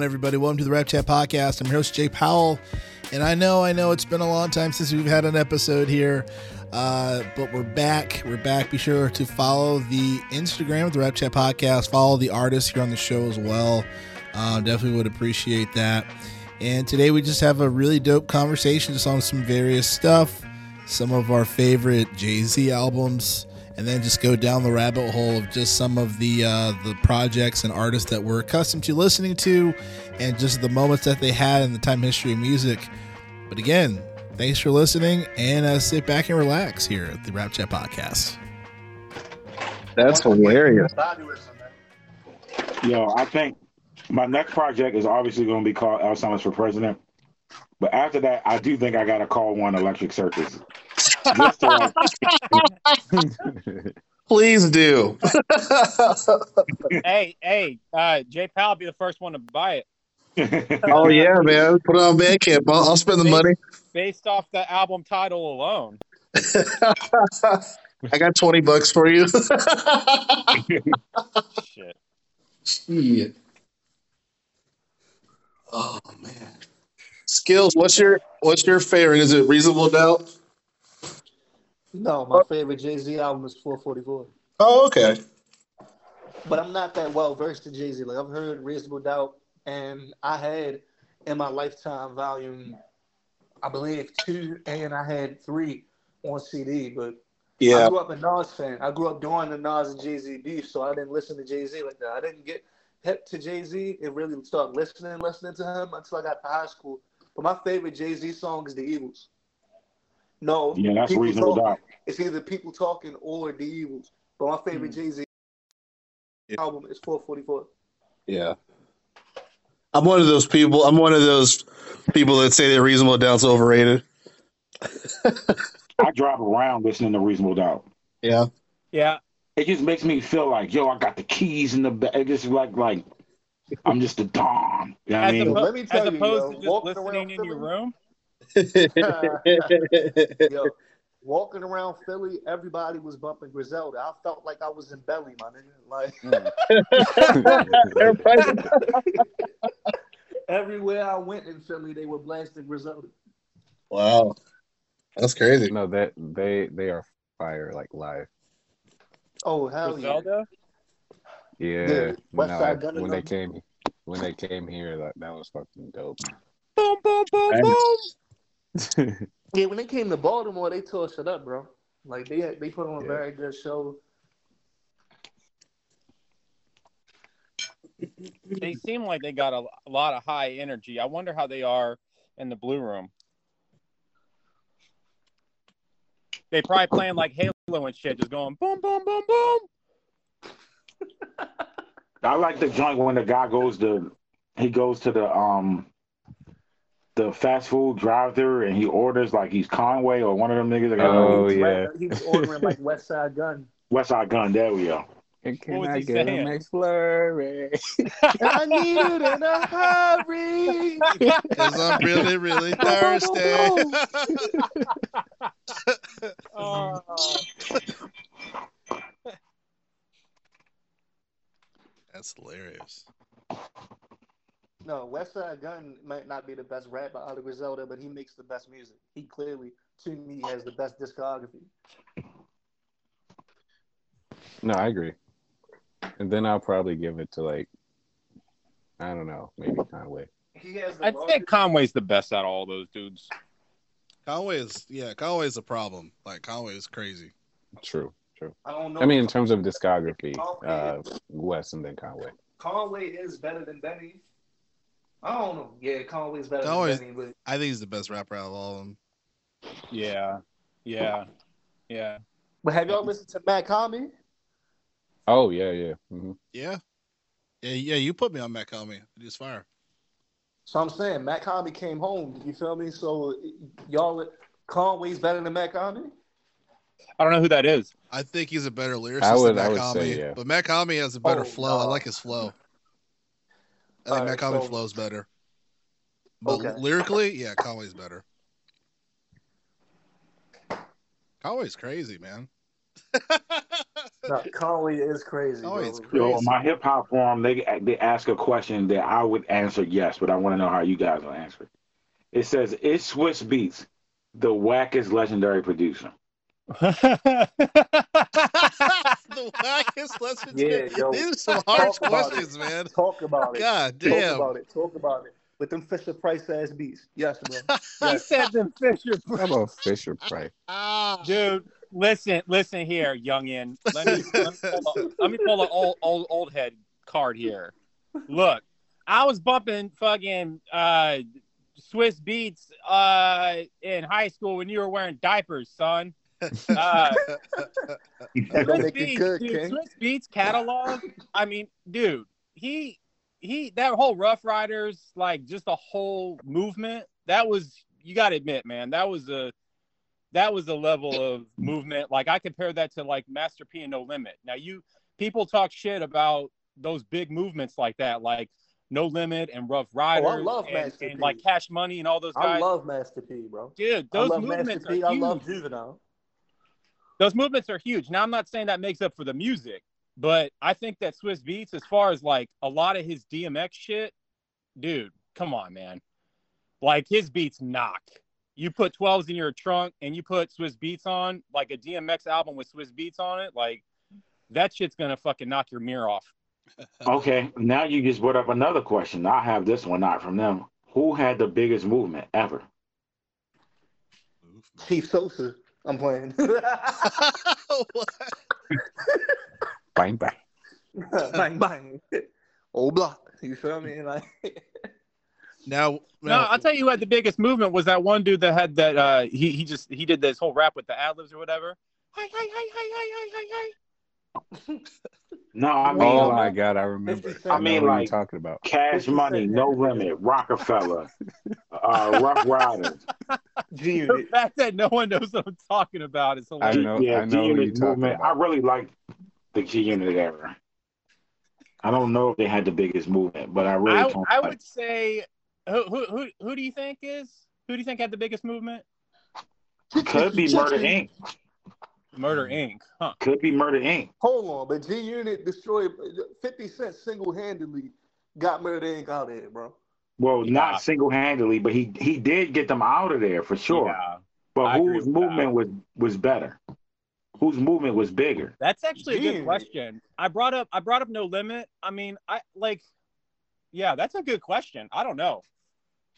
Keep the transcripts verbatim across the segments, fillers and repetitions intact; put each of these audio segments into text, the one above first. on, everybody? Welcome to the Rap Chat Podcast. I'm your host, Jay Powell. And I know, I know it's been a long time since we've had an episode here, uh, but we're back. We're back. Be sure to follow the Instagram of the Rap Chat Podcast. Follow the artists here on the show as well. Uh, definitely would appreciate that. And today we just have a really dope conversation just on some various stuff, some of our favorite Jay-Z albums, and then just go down the rabbit hole of just some of the uh, the projects and artists that we're accustomed to listening to and just the moments that they had in the time history of music. But again, thanks for listening, and uh, sit back and relax here at the Rap Chat Podcast. That's hilarious. Yo, I think my next project is obviously going to be called Alzheimer's for President. But after that, I do think I got to call one Electric Circus. Please do. hey, hey, uh, Jay Powell will be the first one to buy it. Oh, yeah, man. Put it on Bandcamp. I'll, I'll spend the based, money. Based off the album title alone. I got twenty bucks for you. Shit. Shit. Oh, man. Skills, what's your what's your favorite? Is it Reasonable Doubt? No, my favorite Jay-Z album is four forty-four. Oh, okay. But I'm not that well versed in Jay-Z. Like, I've heard Reasonable Doubt, and I had in my lifetime volume, I believe, two, and I had three on C D. But yeah. I grew up a Nas fan. I grew up during the Nas and Jay-Z beef, so I didn't listen to Jay-Z like that. I didn't get hip to Jay-Z and really start listening listening to him until I got to high school. But my favorite Jay-Z song is The Eagles. No, yeah, that's Reasonable Doubt. It's either People Talking or The Eagles. But my favorite mm-hmm. Jay-Z yeah. album is four forty-four. Yeah, I'm one of those people. I'm one of those people that say that Reasonable Doubt's overrated. I drive around listening to Reasonable Doubt. Yeah, yeah. It just makes me feel like, yo, I got the keys in the bag. It just like like I'm just a dom. You know what I mean? Let me tell you, as opposed to just listening in your room. Yo, walking around Philly, everybody was bumping Griselda. I felt like I was in Belly, my nigga. Like everywhere I went in Philly, they were blasting Griselda. Wow, that's crazy. No, that they they are fire, like live. Oh hell Griselda? yeah! Yeah, the Westside Gunn, when they came when they came here, that that was fucking dope. Boom, boom, boom, boom. Yeah, when they came to Baltimore, they tore shit up, bro. Like they had, they put on a yeah. very good show. They seem like they got a, a lot of high energy. I wonder how they are in the Blue Room. They probably playing like Halo and shit, just going boom, boom, boom, boom. I like the joint when the guy goes to he goes to the um. the fast food drive-thru, and he orders like he's Conway or one of them niggas. That got oh, yeah. Right, he was ordering like Westside Gunn. Westside Gunn, there we go. And can I get saying? a McFlurry? I need it in a hurry. Because I'm really, really thirsty. uh, That's hilarious. No, Westside Gunn might not be the best rapper out of Griselda, but he makes the best music. He clearly, to me, has the best discography. No, I agree. And then I'll probably give it to, like, I don't know, maybe Conway. He has the I'd largest... say Conway's the best out of all those dudes. Conway is, yeah, Conway's a problem. Like, Conway is crazy. True, true. I don't know. I mean, in terms of discography, uh, Wes and then Conway. Conway is better than Benny. I don't know. Yeah, Conway's better Conway's, than Benny. But... I think he's the best rapper out of all of them. Yeah. Yeah. Yeah. But have y'all listened to Matt Conway? Oh, yeah, yeah. Mm-hmm. Yeah. Yeah, yeah. You put me on Matt Conway. It's fire. So I'm saying, Matt Conway came home. You feel me? So y'all, Conway's better than Matt Conway? I don't know who that is. I think he's a better lyricist would, than Matt Conway. Yeah. But Matt Conway has a better oh, flow. No. I like his flow. I think All Matt Conway right, so, flows better. But okay. lyrically, yeah, Conway's better. Conway's crazy, man. No, Conway is crazy. Oh, it's crazy. Yo, on my hip hop forum, they they ask a question that I would answer yes, but I want to know how you guys will answer it. It says, "Is Swizz Beatz the wackest legendary producer?" The wackest legendary. Yeah, yo, these are some hard questions, man. Talk about it. God damn. Talk about it. Talk about it. With them Fisher Price ass beats. Yes, man. Yes. He said them Fisher Price. How about Fisher Price? Ah. Dude, listen, listen here, youngin. Let me let me pull a, let me pull an old, old old head card here. Look, I was bumping fucking uh, Swizz Beatz uh, in high school when you were wearing diapers, son. Uh, Swizz Beatz, good, dude, Swizz Beatz catalog. I mean, dude, he. He that whole Ruff Ryders, like just the whole movement, that was, you gotta admit, man, that was a that was a level of movement. Like I compare that to like Master P and No Limit. Now you people talk shit about those big movements like that, like No Limit and Ruff Ryders. Oh, I love and, Master and P. Like Cash Money and all those guys. I love Master P, bro. Dude, those I love movements Master P. Are huge. I love Juvenile. Those movements are huge. Now I'm not saying that makes up for the music. But I think that Swizz Beatz, as far as like a lot of his D M X shit, dude, come on, man. Like his beats knock. You put twelves in your trunk and you put Swizz Beatz on, like a D M X album with Swizz Beatz on it, like that shit's gonna fucking knock your mirror off. Okay, now you just brought up another question. I have this one, not from them. Who had the biggest movement ever? Chief Sosa. I'm playing. Bang, bang. Bang, bang. Old block. You feel me? Like now, now no, I'll tell you what the biggest movement was, that one dude that had that uh he he just he did this whole rap with the ad-libs or whatever. Hi, hi, hi, hi, hi, hi, hi, hi. No, I mean oh my god, I remember. I, I mean like talking about Cash Money, No Limit, Rockefeller, uh Ruff Ryders. The fact that no one knows what I'm talking about is hilarious. I know, yeah, I know what you're talking about. I really like the G-Unit era. I don't know if they had the biggest movement, but I really. I, don't I like. would say, who, who who who do you think is? Who do you think had the biggest movement? Could be Murder Incorporated. Murder Incorporated. Huh. Could be Murder Incorporated. Hold on, but G-Unit destroyed. fifty cent single-handedly got Murder Incorporated out of it, bro. Well, yeah. Not single-handedly, but he he did get them out of there for sure. Yeah. But I whose movement was was better? Whose movement was bigger? That's actually a good question. I brought up I brought up No Limit. I mean, I like, yeah, that's a good question. I don't know.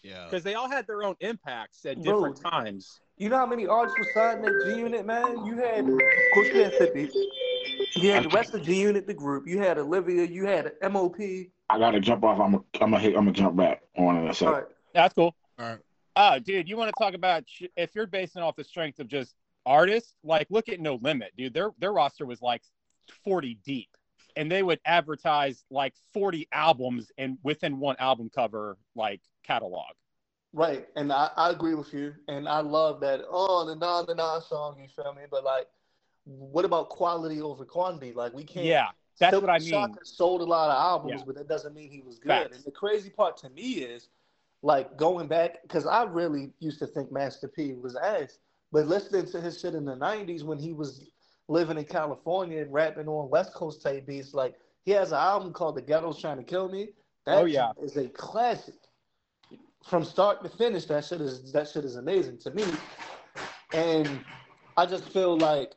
Yeah. Because they all had their own impacts at different Bro, times. You know how many artists were signed at G-Unit, man? You had, of course, you had fifty. You had the rest of G-Unit, the group. You had Olivia. You had M O P. I gotta jump off. I'm a, I'm a, I'm gonna jump back on it. So. All right. That's cool. All right. Oh, dude, you want to talk about if you're basing off the strength of just artists, like look at No Limit, dude. Their their roster was like forty deep, and they would advertise like forty albums and within one album cover, like catalog. Right, and I, I agree with you, and I love that. Oh, the non the non song, you feel me? But like, what about quality over quantity? Like we can't. Yeah, that's what I mean. Shaka sold a lot of albums, yeah. But that doesn't mean he was good. Facts. And the crazy part to me is, like going back, because I really used to think Master P was ass. But listening to his shit in the nineties when he was living in California and rapping on West Coast type beats, like he has an album called The Ghetto's Trying to Kill Me. That oh, yeah. is a classic. From start to finish, that shit is that shit is amazing to me. And I just feel like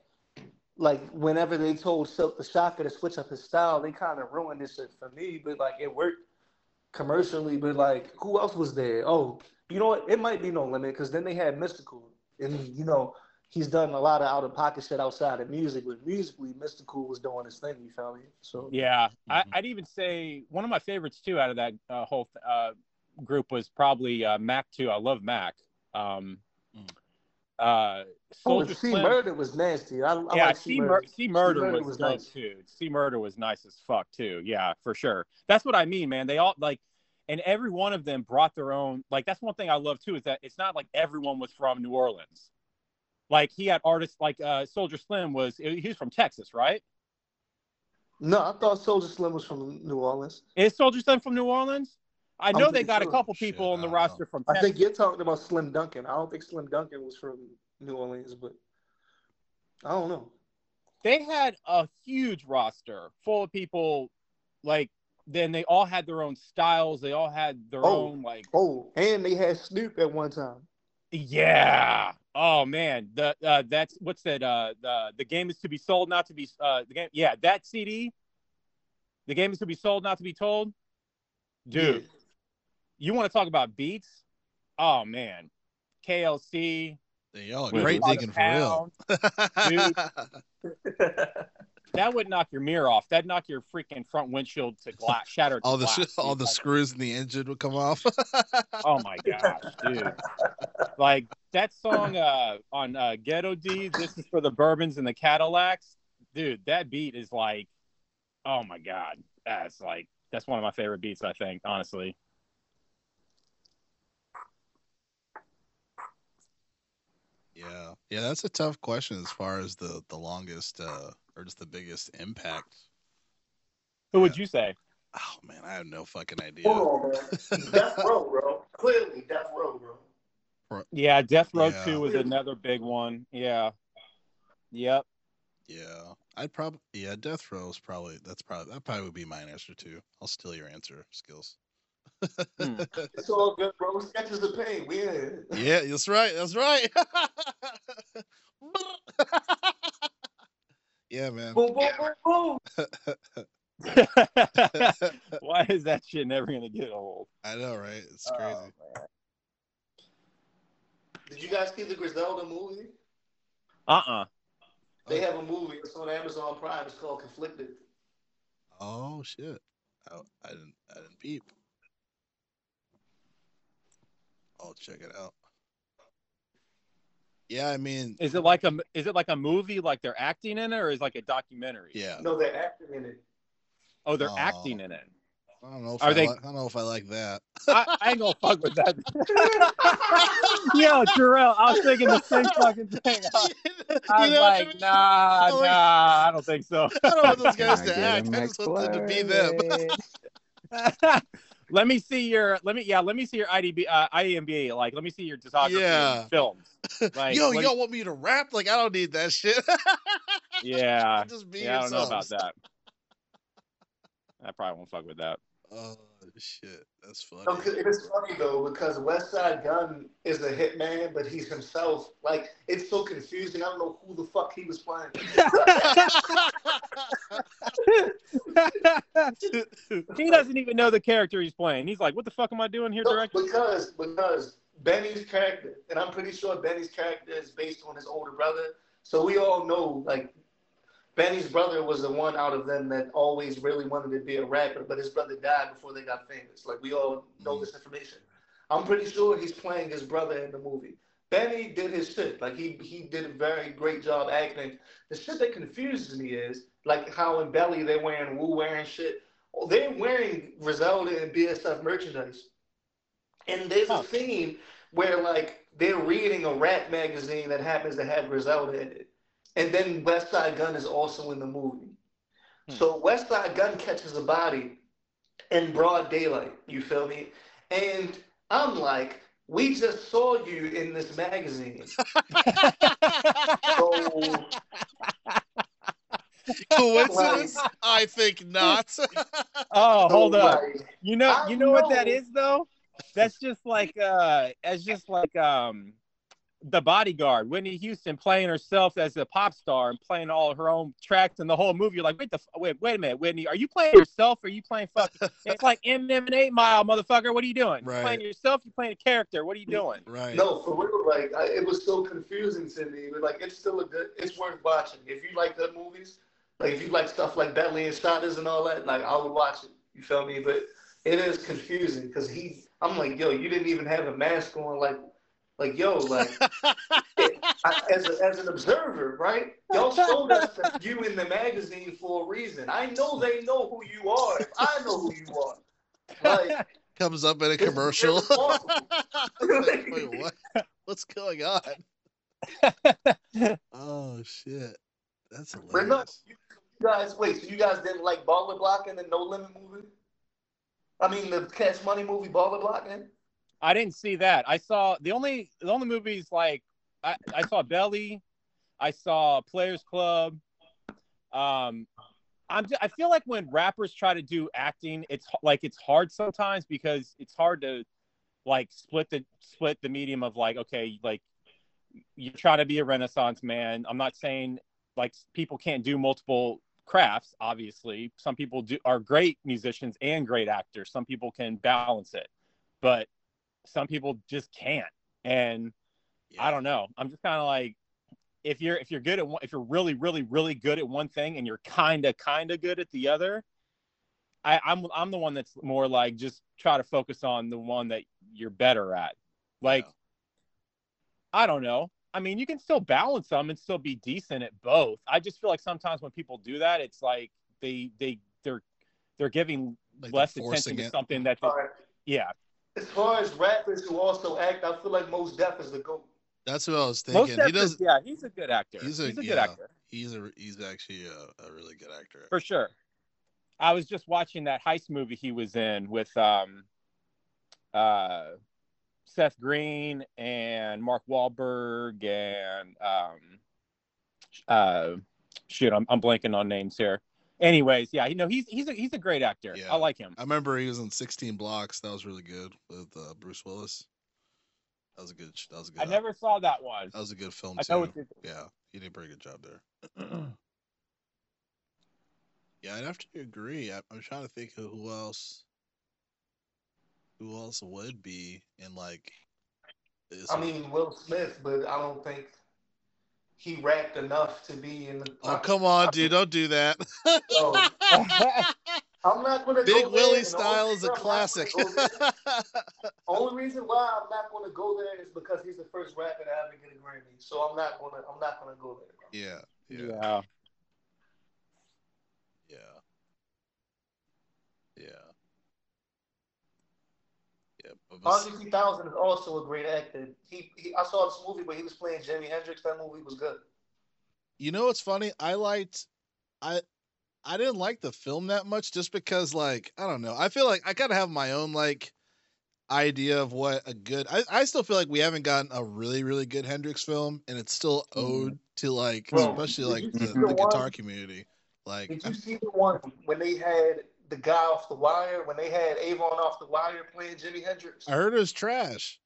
like whenever they told Silk the Shocker to switch up his style, they kind of ruined this shit for me. But like it worked commercially, but like who else was there? Oh, you know what? It might be No Limit, because then they had Mystikal. And, you know, he's done a lot of out-of-pocket shit outside of music. But musically, Mystikal was doing his thing, you feel me? So yeah, mm-hmm. I, I'd even say one of my favorites, too, out of that uh, whole uh, group was probably uh, Mac, too. I love Mac. Um, mm. uh, oh, C Murder was nasty. I, I yeah, like C, C, Mur- C Murder, C Murder was, was dope, nice. Too. C Murder was nice as fuck, too. Yeah, for sure. That's what I mean, man. They all, like... And every one of them brought their own, like, that's one thing I love, too, is that it's not like everyone was from New Orleans. Like, he had artists, like, uh, Soulja Slim was, he was from Texas, right? No, I thought Soulja Slim was from New Orleans. Is Soulja Slim from New Orleans? I know they got a couple people on the roster from Texas. I think you're talking about Slim Duncan. I don't think Slim Duncan was from New Orleans, but I don't know. they had a huge roster full of people, like, then they all had their own styles. They all had their oh, own, like... Oh, and they had Snoop at one time. Yeah. Oh, man. The uh, that's... What's that? Uh, the, the game is to be sold, not to be... Uh, the game. Yeah, that C D. The game is to be sold, not to be told. Dude. Yeah. You want to talk about beats? Oh, man. K L C. Y'all are great thinking for real. Dude. That would knock your mirror off. That'd knock your freaking front windshield to glass, shattered. all the glass, all dude. the screws in the engine would come off. Oh my gosh, dude! Like that song uh, on uh, Ghetto D. This is for the Bourbons and the Cadillacs, dude. That beat is like, oh my god, that's like that's one of my favorite beats. I think honestly. Yeah, yeah, that's a tough question as far as the the longest. Uh... Or just the biggest impact. Who yeah. would you say? Oh man, I have no fucking idea. Hold on, man. Death Row, bro. Clearly, Death Row, bro. Yeah, Death Row yeah. Two was another big one. Yeah. Yep. Yeah, I'd probably. Yeah, Death Row is probably. That's probably. That probably would be my answer too. I'll steal your answer, Skills. Hmm. It's all good, bro. Sketches of pain. We in. Yeah, that's right. That's right. Yeah, man. Boom, boom, boom, boom. Why is that shit never gonna get old? I know, right? It's crazy. Oh, did you guys see the Griselda movie? Uh-uh. They have a movie. It's on Amazon Prime. It's called Conflicted. Oh shit! I, I didn't. I didn't peep. I'll check it out. Yeah, I mean, is it like a is it like a movie? Like they're acting in it, or is it like a documentary? Yeah, no, they're acting in it. Oh, they're Aww. acting in it. I don't know. If Are I they? Like, I don't know if I like that. I, I ain't gonna fuck with that. Yo, Jarrell, I was thinking the same fucking thing. I, I'm you know like, I mean? nah, nah, I don't think so. I don't want those guys to act. I just want them to be them. Let me see your let me yeah let me see your I D B uh, I M B A like let me see your discography yeah. and films. Like, yo, y'all want me to rap? Like I don't need that shit. yeah, just be yeah I don't know about that. I probably won't fuck with that. Oh shit, that's funny. No, it's funny though because Westside Gunn is a hitman, but he's himself. Like it's so confusing. I don't know who the fuck he was playing. He doesn't even know the character he's playing. He's like, what the fuck am I doing here no, directing? Because because Benny's character, and I'm pretty sure Benny's character is based on his older brother. So we all know, like, Benny's brother was the one out of them that always really wanted to be a rapper, but his brother died before they got famous. Like, we all know mm. this information. I'm pretty sure he's playing his brother in the movie. Benny did his shit. Like, he, he did a very great job acting. The shit that confuses me is, like how in Belly they're wearing Wu-wearing shit. Oh, they're wearing Griselda and B S F merchandise. And there's huh. a scene where like they're reading a rap magazine that happens to have Griselda in it. And then Westside Gunn is also in the movie. Hmm. So Westside Gunn catches a body in broad daylight, you feel me? And I'm like, we just saw you in this magazine. so... Coincidence? Like, I think not. Oh, hold up. Like, you know, I you know, know what that is though? That's just like uh that's just like um The Bodyguard, Whitney Houston playing herself as a pop star and playing all her own tracks in the whole movie. You're like, wait the f wait, wait a minute, Whitney, are you playing yourself or are you playing fucking it's like Eminem and eight mile, motherfucker, what are you doing? Right. You playing yourself, you playing a character, what are you doing? Right. No, for real, like I, it was so confusing to me, but like it's still a good it's worth watching. If you like the movies. Like, if you like stuff like Bentley and Shotters and all that, like, I would watch it. You feel me? But it is confusing because he, I'm like, yo, you didn't even have a mask on. Like, like yo, like, it, I, as, a, as an observer, right? Y'all showed us that you in the magazine for a reason. I know they know who you are. If I know who you are. Like, comes up in a commercial. It's, it's like, wait, what? What's going on? Oh, shit. That's hilarious. You guys, wait, so you guys didn't like Baller Block in the No Limit movie? I mean, the Cash Money movie, Baller Block in? I didn't see that. I saw the only the only movies like I, I saw Belly, I saw Players Club, Um, I'm just, I feel like when rappers try to do acting, it's like it's hard sometimes because it's hard to like split the split the medium of like, okay, like you're trying to be a Renaissance man. I'm not saying like people can't do multiple crafts. Obviously, some people do are great musicians and great actors. Some people can balance it, but some people just can't. And yeah. I don't know. I'm just kind of like, if you're if you're good at one, if you're really really really good at one thing and you're kind of kind of good at the other, I, I'm I'm the one that's more like just try to focus on the one that you're better at. Like, yeah. I don't know. I mean, you can still balance them and still be decent at both. I just feel like sometimes when people do that, it's like they they they're they're giving like less they're attention to something that they, right. yeah. As far as rappers who also act, I feel like Mos Def is the GOAT. That's what I was thinking. He does, yeah, he's a good actor. He's a, he's a yeah, good actor. He's a he's actually a, a really good actor for sure. I was just watching that heist movie he was in with um, uh, Seth Green and Mark Wahlberg and um, uh, shoot, I'm I'm blanking on names here. Anyways, yeah, you know he's he's a, he's a great actor. Yeah. I like him. I remember he was in sixteen blocks. That was really good with uh, Bruce Willis. That was a good. That was a good. I album. never saw that one. That was a good film I too. Know yeah, he did a pretty good job there. Yeah, I'd have to agree. I, I'm trying to think of who else. Who else would be in like? This I mean, Will Smith, but I don't think he rapped enough to be in. The, oh I, come on, I, dude! Don't do that. No. I'm not gonna Big go Willie style is a classic. Only reason why I'm not gonna go there is because he's the first rapper to ever get a Grammy. So I'm not gonna I'm not gonna go there. Bro. Yeah, yeah. Yeah. Yeah. Yeah. Yeah. But Ozzy two thousand is also a great actor. He, he I saw this movie where he was playing Jimi Hendrix. That movie was good. You know what's funny? I liked I I didn't like the film that much just because, like, I don't know. I feel like I kind of have my own, like, idea of what a good... I, I still feel like we haven't gotten a really, really good Hendrix film, and it's still owed mm. to, like, well, especially, like, the, the, the guitar one? community. Like, did you see the one when they had the guy off The Wire, when they had Avon off The Wire playing Jimi Hendrix? I heard it was trash.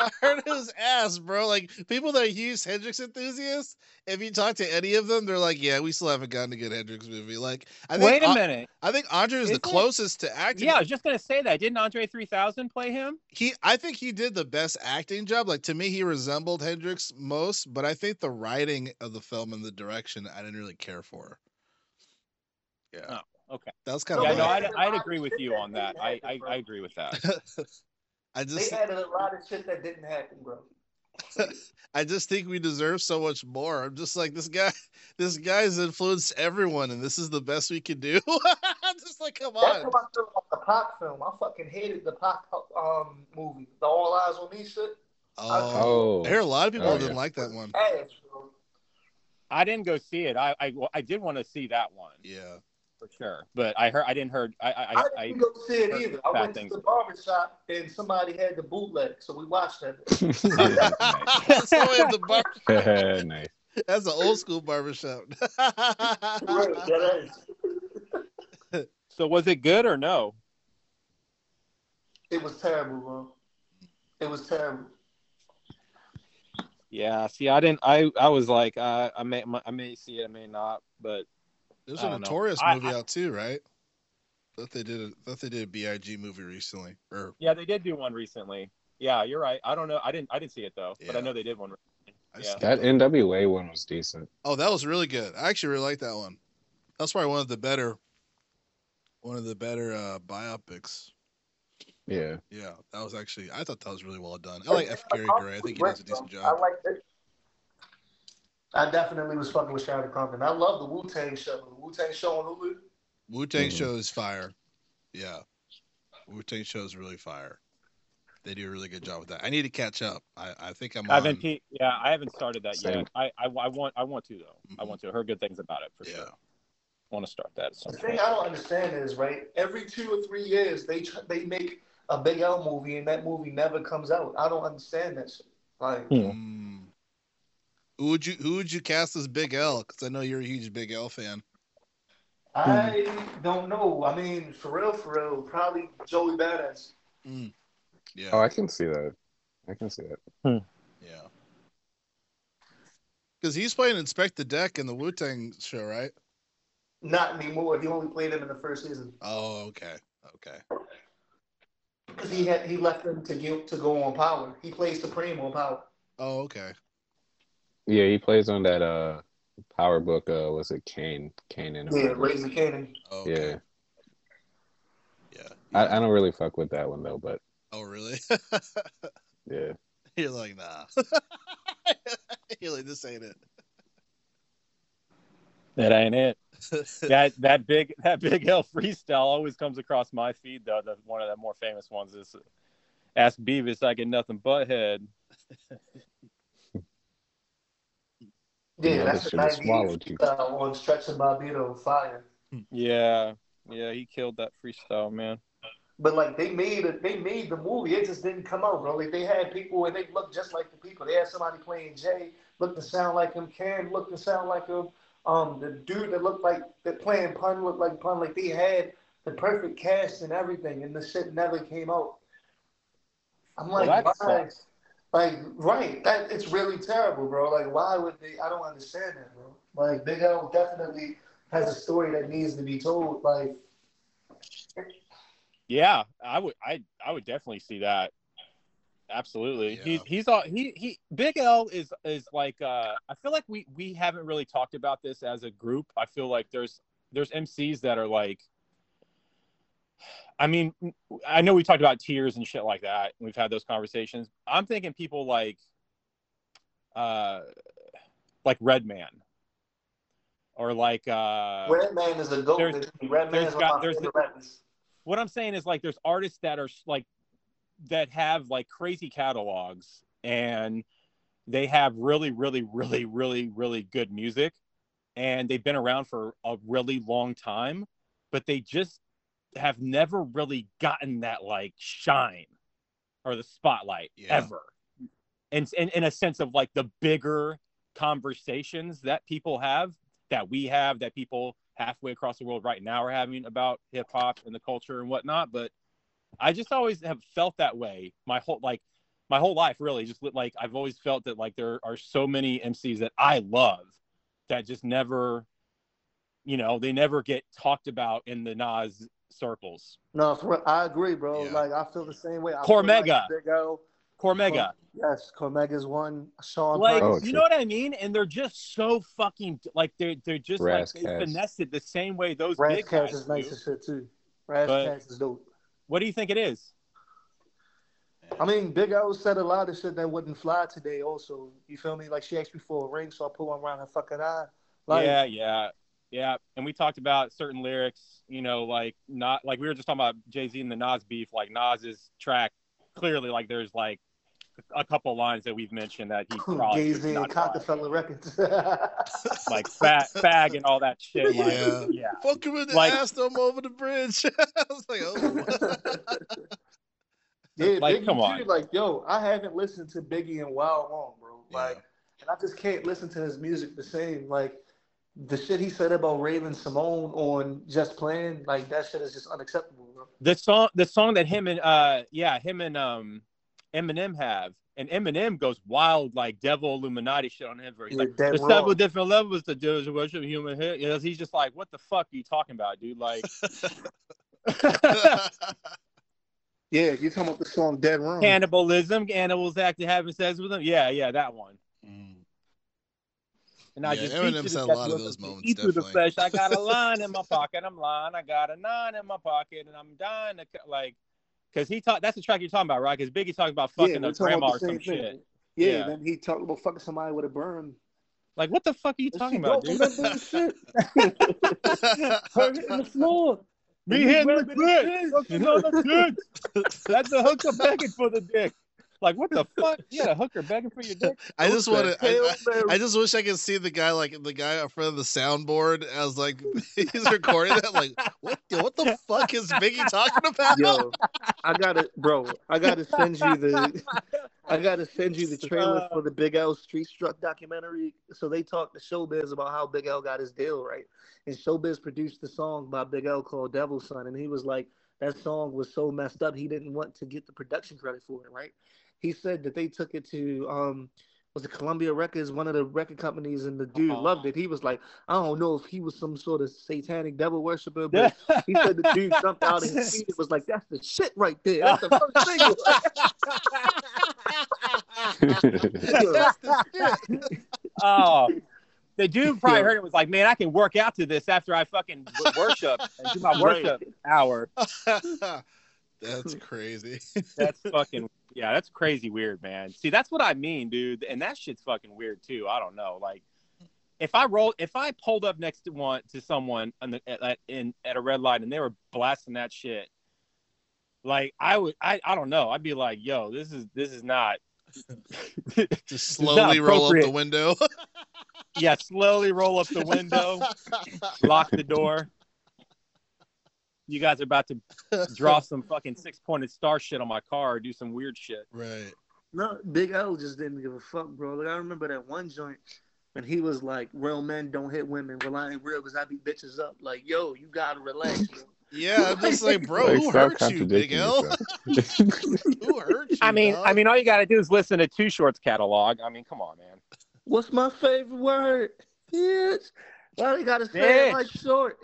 I heard his ass, bro. Like, people that are huge Hendrix enthusiasts, if you talk to any of them, they're like, yeah, we still haven't gotten a good Hendrix movie. Like, I think Wait a minute. I, I think Andre is, is the it? closest to acting. Yeah, I was just going to say that. Didn't Andre three thousand play him? He, I think he did the best acting job. Like, to me, he resembled Hendrix most, but I think the writing of the film and the direction, I didn't really care for. Yeah. Oh, okay. That was kind of... Yeah, no, I'd, I'd agree with you on that. I, I, I agree with that. I just they added a lot of shit that didn't happen, bro. I just think we deserve so much more. I'm just like, this guy, this guy's influenced everyone, and this is the best we can do. Just like, come That's on. That's what I feel about the Pac film. I fucking hated the Pac um movie, the All Eyes on Me shit. Oh, I, I hear a lot of people oh, didn't yeah. like that one. I didn't go see it. I I, well, I did want to see that one. Yeah, for sure, but I heard I didn't heard I I, I, I didn't go see it either. I went to the barbershop and somebody had the bootleg, so we watched that. That's at the barbershop. Nice. That's an old school barbershop. Right, so was it good or no? It was terrible, bro. It was terrible. Yeah, see, I didn't. I I was like, uh, I may I may see it, I may not, but. There's a Notorious know. movie I, I, out too, right? That they did. A, that they did a B I G movie recently. Or... Yeah, they did do one recently. Yeah, you're right. I don't know. I didn't. I didn't see it though, yeah. but I know they did one. Yeah. That N W A one was decent. Oh, that was really good. I actually really liked that one. That's probably one of the better, one of the better uh, biopics. Yeah. Yeah, that was actually. I thought that was really well done. I like F. Gary Gray. I think he does a decent job. I like it. I definitely was fucking with Shadow Compton. I love the Wu-Tang show. The Wu-Tang show on Hulu. Wu-Tang mm-hmm. show is fire. Yeah. Wu-Tang show is really fire. They do a really good job with that. I need to catch up. I, I think I'm I've on. Been, yeah, I haven't started that Same. yet. I, I, I want I want to, though. Mm-hmm. I want to. I heard good things about it, for yeah. sure. I want to start that. The thing I don't understand is, right, every two or three years, they tr- they make a Big L movie, and that movie never comes out. I don't understand that shit. Like... Mm. Who would you Who would you cast as Big L? Because I know you're a huge Big L fan. I don't know. I mean, for real, for real, probably Joey Badass. Mm. Yeah. Oh, I can see that. I can see that. Hmm. Yeah. Because he's playing Inspect the Deck in the Wu-Tang show, right? Not anymore. He only played him in the first season. Oh, okay. Okay. Because he had he left him to get, to go on Power. He plays Supreme on Power. Oh, okay. Yeah, he plays on that uh Power book. Uh, was it Kane? Kanan. Yeah, Raising Kanan. Oh, okay. Yeah. Yeah. I, I don't really fuck with that one though, but. Oh, really? Yeah. You're like, nah. You're like, this ain't it. That ain't it. that that big that Big L freestyle always comes across my feed though. The one of the more famous ones is, "Ask Beavis, I get nothing but head." Yeah, that's the nineties uh, on Stretch and Bobbito fire. Yeah, yeah, he killed that freestyle, man. But like they made it, they made the movie. It just didn't come out, bro. Like they had people and they looked just like the people. They had somebody playing Jay, looked and sound like him. Karen looked and sound like him. Um, the dude that looked like that playing Pun looked like Pun. Like they had the perfect cast and everything, and the shit never came out. I'm like, well, why? Like, right, that it's really terrible, bro. Like, why would they? I don't understand that, bro. Like, Big L definitely has a story that needs to be told. Like, yeah, I would, I, I would definitely see that. Absolutely, yeah. he, he's all he, he. Big L is is like. Uh, I feel like we we haven't really talked about this as a group. I feel like there's there's M Cs that are like. I mean, I know we talked about tiers and shit like that. And we've had those conversations. I'm thinking people like, uh, like Redman, or like uh, Redman is a goat. There's, Redman is got, there's the, what I'm saying is like there's artists that are like that have like crazy catalogs and they have really, really, really, really, really good music, and they've been around for a really long time, but they just have never really gotten that like shine or the spotlight yeah. ever. And in a sense of like the bigger conversations that people have, that we have, that people halfway across the world right now are having about hip hop and the culture and whatnot. But I just always have felt that way. My whole, like my whole life really just like, I've always felt that like there are so many M Cs that I love that just never, you know, they never get talked about in the Nas circles. No, for, I agree, bro. Yeah. Like I feel the same way. I Cormega, like Cormega. Yes, Cormega's one. Sean, like oh, you know what I mean? And they're just so fucking like they're they're just Rass like they finessed it the same way those Rass big guys is do. Nice as shit too. Rass Cash is dope. What do you think it is? I mean, Big L said a lot of shit that wouldn't fly today. Also, you feel me? Like she asked me for a ring, so I put one around her fucking eye. Like, yeah, yeah. Yeah, and we talked about certain lyrics, you know, like not like we were just talking about Jay-Z and the Nas beef, like Nas's track. Clearly, like there's like a couple lines that we've mentioned that he probably Jay-Z and Rockefeller Records, like fat fag and all that shit. Like, yeah, yeah. Fuck him in the like, ass, I'm over the bridge. I was like, oh. Yeah, like Biggie, come on. Dude, like yo, I haven't listened to Biggie in wild long, bro. Like, yeah. And I just can't listen to his music the same. Like. The shit he said about Raven Simone on Just Playing, like that shit is just unacceptable, bro. The song, the song that him and uh, yeah, him and um, Eminem have, and Eminem goes wild like devil Illuminati shit on him. He's like, there's several different levels to do worship human hit. You know, he's just like, what the fuck are you talking about, dude? Like, yeah, you talking about the song Dead Room? Cannibalism, animals acting having sex with them. Yeah, yeah, that one. Mm. And I yeah, just Eminem said a lot of those moments. Eat through the flesh. I got a line in my pocket. I'm lying. I got a nine in my pocket, and I'm dying to like, because he talked. That's the track you're talking about, right? Because Biggie talking about fucking yeah, a grandma or some thing. Shit. Yeah, yeah. Then he talked about fucking somebody with a burn. Like, what the fuck are you and talking about, dude? Shit. Her hitting the floor. Me hitting the dick. You know the dick. That's the hooker begging for the dick. Like what the fuck? You had a hooker begging for your dick. I just want to. I, I, I just wish I could see the guy like the guy in front of the soundboard as like he's recording that. Like what? The, what the fuck is Biggie talking about? Yo, I gotta, bro. I gotta send you the. I gotta send you the trailer for the Big L Street Struck documentary. So they talked to Showbiz about how Big L got his deal, right? And Showbiz produced the song by Big L called Devil's Son, and he was like, that song was so messed up, he didn't want to get the production credit for it, right? He said that they took it to, um, was it Columbia Records, one of the record companies, and the dude uh-huh. loved it. He was like, I don't know if he was some sort of satanic devil worshiper, but he said the dude jumped out of his feet and was like, that's the shit right there. That's the first single. That's the shit. Oh, the dude probably yeah. heard it was like, man, I can work out to this after I fucking worship and do my worship right. hour. That's crazy. That's fucking, yeah, that's crazy weird, man. See, that's what I mean, dude. And that shit's fucking weird, too. I don't know. Like, if I rolled, if I pulled up next to one, to someone on the, at, in, at a red light and they were blasting that shit, like, I would, I, I don't know. I'd be like, yo, this is, this is not. Just slowly roll up the window. Yeah, slowly roll up the window, lock the door. You guys are about to draw some fucking six-pointed star shit on my car or do some weird shit. Right. No, Big L just didn't give a fuck, bro. Like, I remember that one joint when he was like, real men don't hit women. Well, I ain't real because I beat bitches up. Like, yo, you got to relax, bro. Yeah, I'm just like, bro, like, who hurt you, Big L? Who hurt you, I mean, dog? I mean, all you got to do is listen to Two Short's catalog. I mean, come on, man. What's my favorite word? Bitch. Why they got to say it like Short?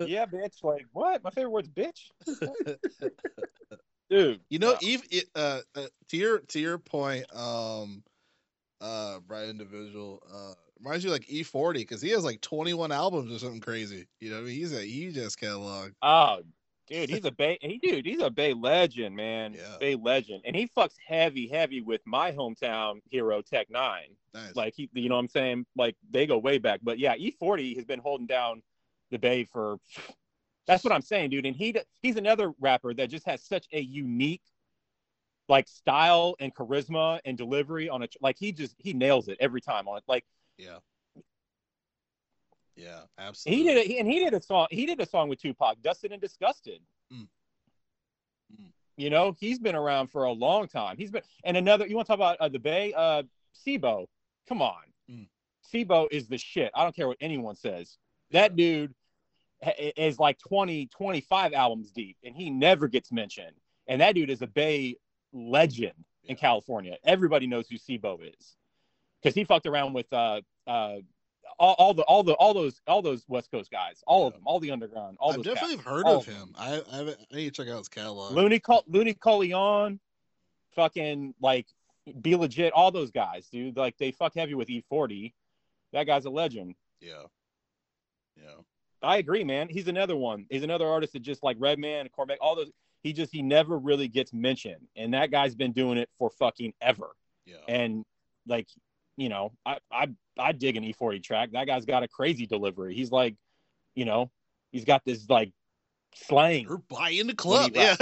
Yeah, bitch. Like, what? My favorite word's bitch. Dude, you know, wow. Eve, uh, uh, to your to your point, um, uh, bright individual, uh, reminds you like E forty because he has like twenty-one albums or something crazy. You know what I mean? He's a huge ass catalog. Oh, dude, he's a Bay. He dude, he's a Bay legend, man. Yeah. Bay legend, and he fucks heavy, heavy with my hometown hero, Tech Nine. Nice. Like he, you know, what I'm saying, like they go way back. But yeah, E forty has been holding down the Bay for, that's what I'm saying, dude. And he he's another rapper that just has such a unique, like, style and charisma and delivery on a, like, he just, he nails it every time on it. Like, yeah, yeah, absolutely. He did it, and he did a song. He did a song with Tupac, Dusted and Disgusted. Mm. Mm. You know, he's been around for a long time. He's been, and another, you want to talk about uh, the Bay? Uh, Sebo, come on, mm. Sebo is the shit. I don't care what anyone says. That dude is like twenty, twenty-five albums deep, and he never gets mentioned. And that dude is a Bay legend yeah. in California. Everybody knows who Sebo is because he fucked around with uh, uh, all, all the all the all those all those West Coast guys, all yeah. of them, all the underground. All I've definitely guys, heard of him. I, I haven't. I need to check out his catalog. Looney Col- Looney Coleon, fucking like Be Legit. All those guys, dude. Like they fuck heavy with E forty. That guy's a legend. Yeah. Yeah. I agree, man. He's another one. He's another artist that just like Redman, Cormac, all those. He just he never really gets mentioned, and that guy's been doing it for fucking ever. Yeah. And like, you know, I I I dig an E forty track. That guy's got a crazy delivery. He's like, you know, he's got this like slang. You're buying the club, yeah.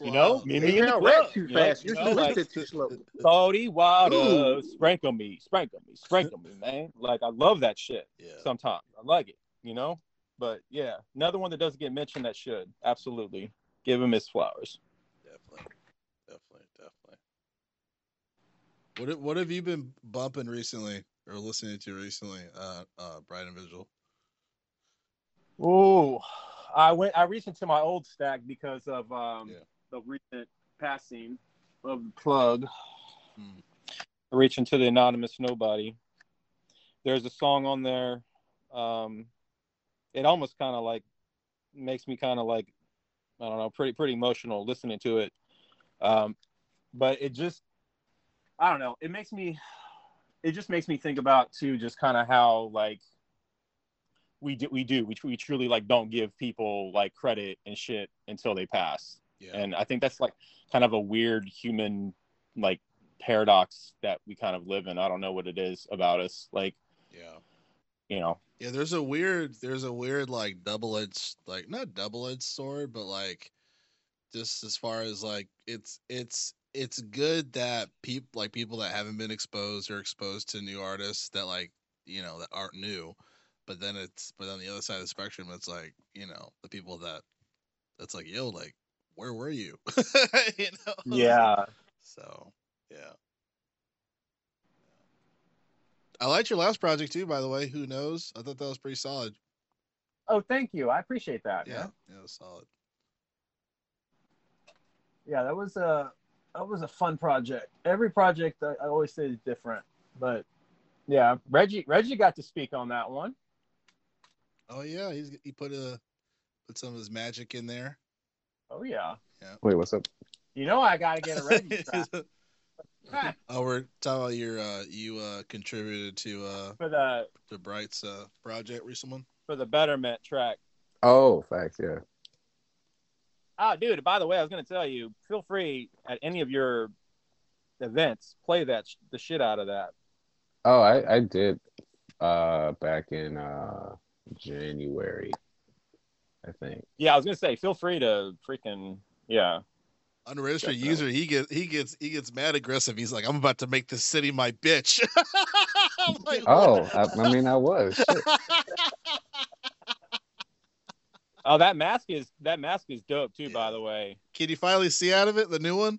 You know, me and you rap too fast. You're lifted too slow. Salty water, sprinkle me, sprinkle me, sprinkle me, man. Like I love that shit. Yeah. Sometimes I like it, you know. But yeah, another one that doesn't get mentioned that should absolutely give him his flowers. Definitely, definitely, definitely. What what have you been bumping recently or listening to recently, uh, uh, Bright and Visual? Oh. I went. I reached into my old stack because of um, yeah. the recent passing of the plug. Mm. I reached into the anonymous nobody. There's a song on there. Um, it almost kind of like makes me kind of like I don't know, pretty pretty emotional listening to it. Um, but it just I don't know. It makes me. It just makes me think about too, just kind of how like. We do, we do, we, we truly like don't give people like credit and shit until they pass. Yeah. And I think that's like kind of a weird human like paradox that we kind of live in. I don't know what it is about us. Like, yeah, you know, yeah, there's a weird, there's a weird like double-edged, like not double-edged sword, but like just as far as like, it's, it's, it's good that people like people that haven't been exposed or exposed to new artists that like, you know, that aren't new. But then it's, but on the other side of the spectrum, it's like, you know, the people that, that's like, yo, like, where were you? You know? Yeah. So yeah. I liked your last project too, by the way. Who knows? I thought that was pretty solid. Oh, thank you. I appreciate that. Yeah, man. Yeah, it was solid. Yeah, that was a that was a fun project. Every project I, I always say is different, but yeah, Reggie Reggie got to speak on that one. Oh yeah, he's he put a put some of his magic in there. Oh yeah. Yeah. Wait, what's up? You know I gotta get a Reggie track. Oh, we're talking about your uh, you uh, contributed to uh for the the Bright's uh, project recently for the Betterment track. Oh, facts, yeah. Oh, dude. By the way, I was gonna tell you. Feel free at any of your events, play that sh- the shit out of that. Oh, I I did uh, back in uh, January, I think. Yeah, I was gonna say. Feel free to freaking yeah. Unregistered Death user, row. he gets he gets he gets mad aggressive. He's like, "I'm about to make this city my bitch." I'm like, oh, I, I mean, I was. Oh, that mask is that mask is dope too. Yeah. By the way, can you finally see out of it? The new one.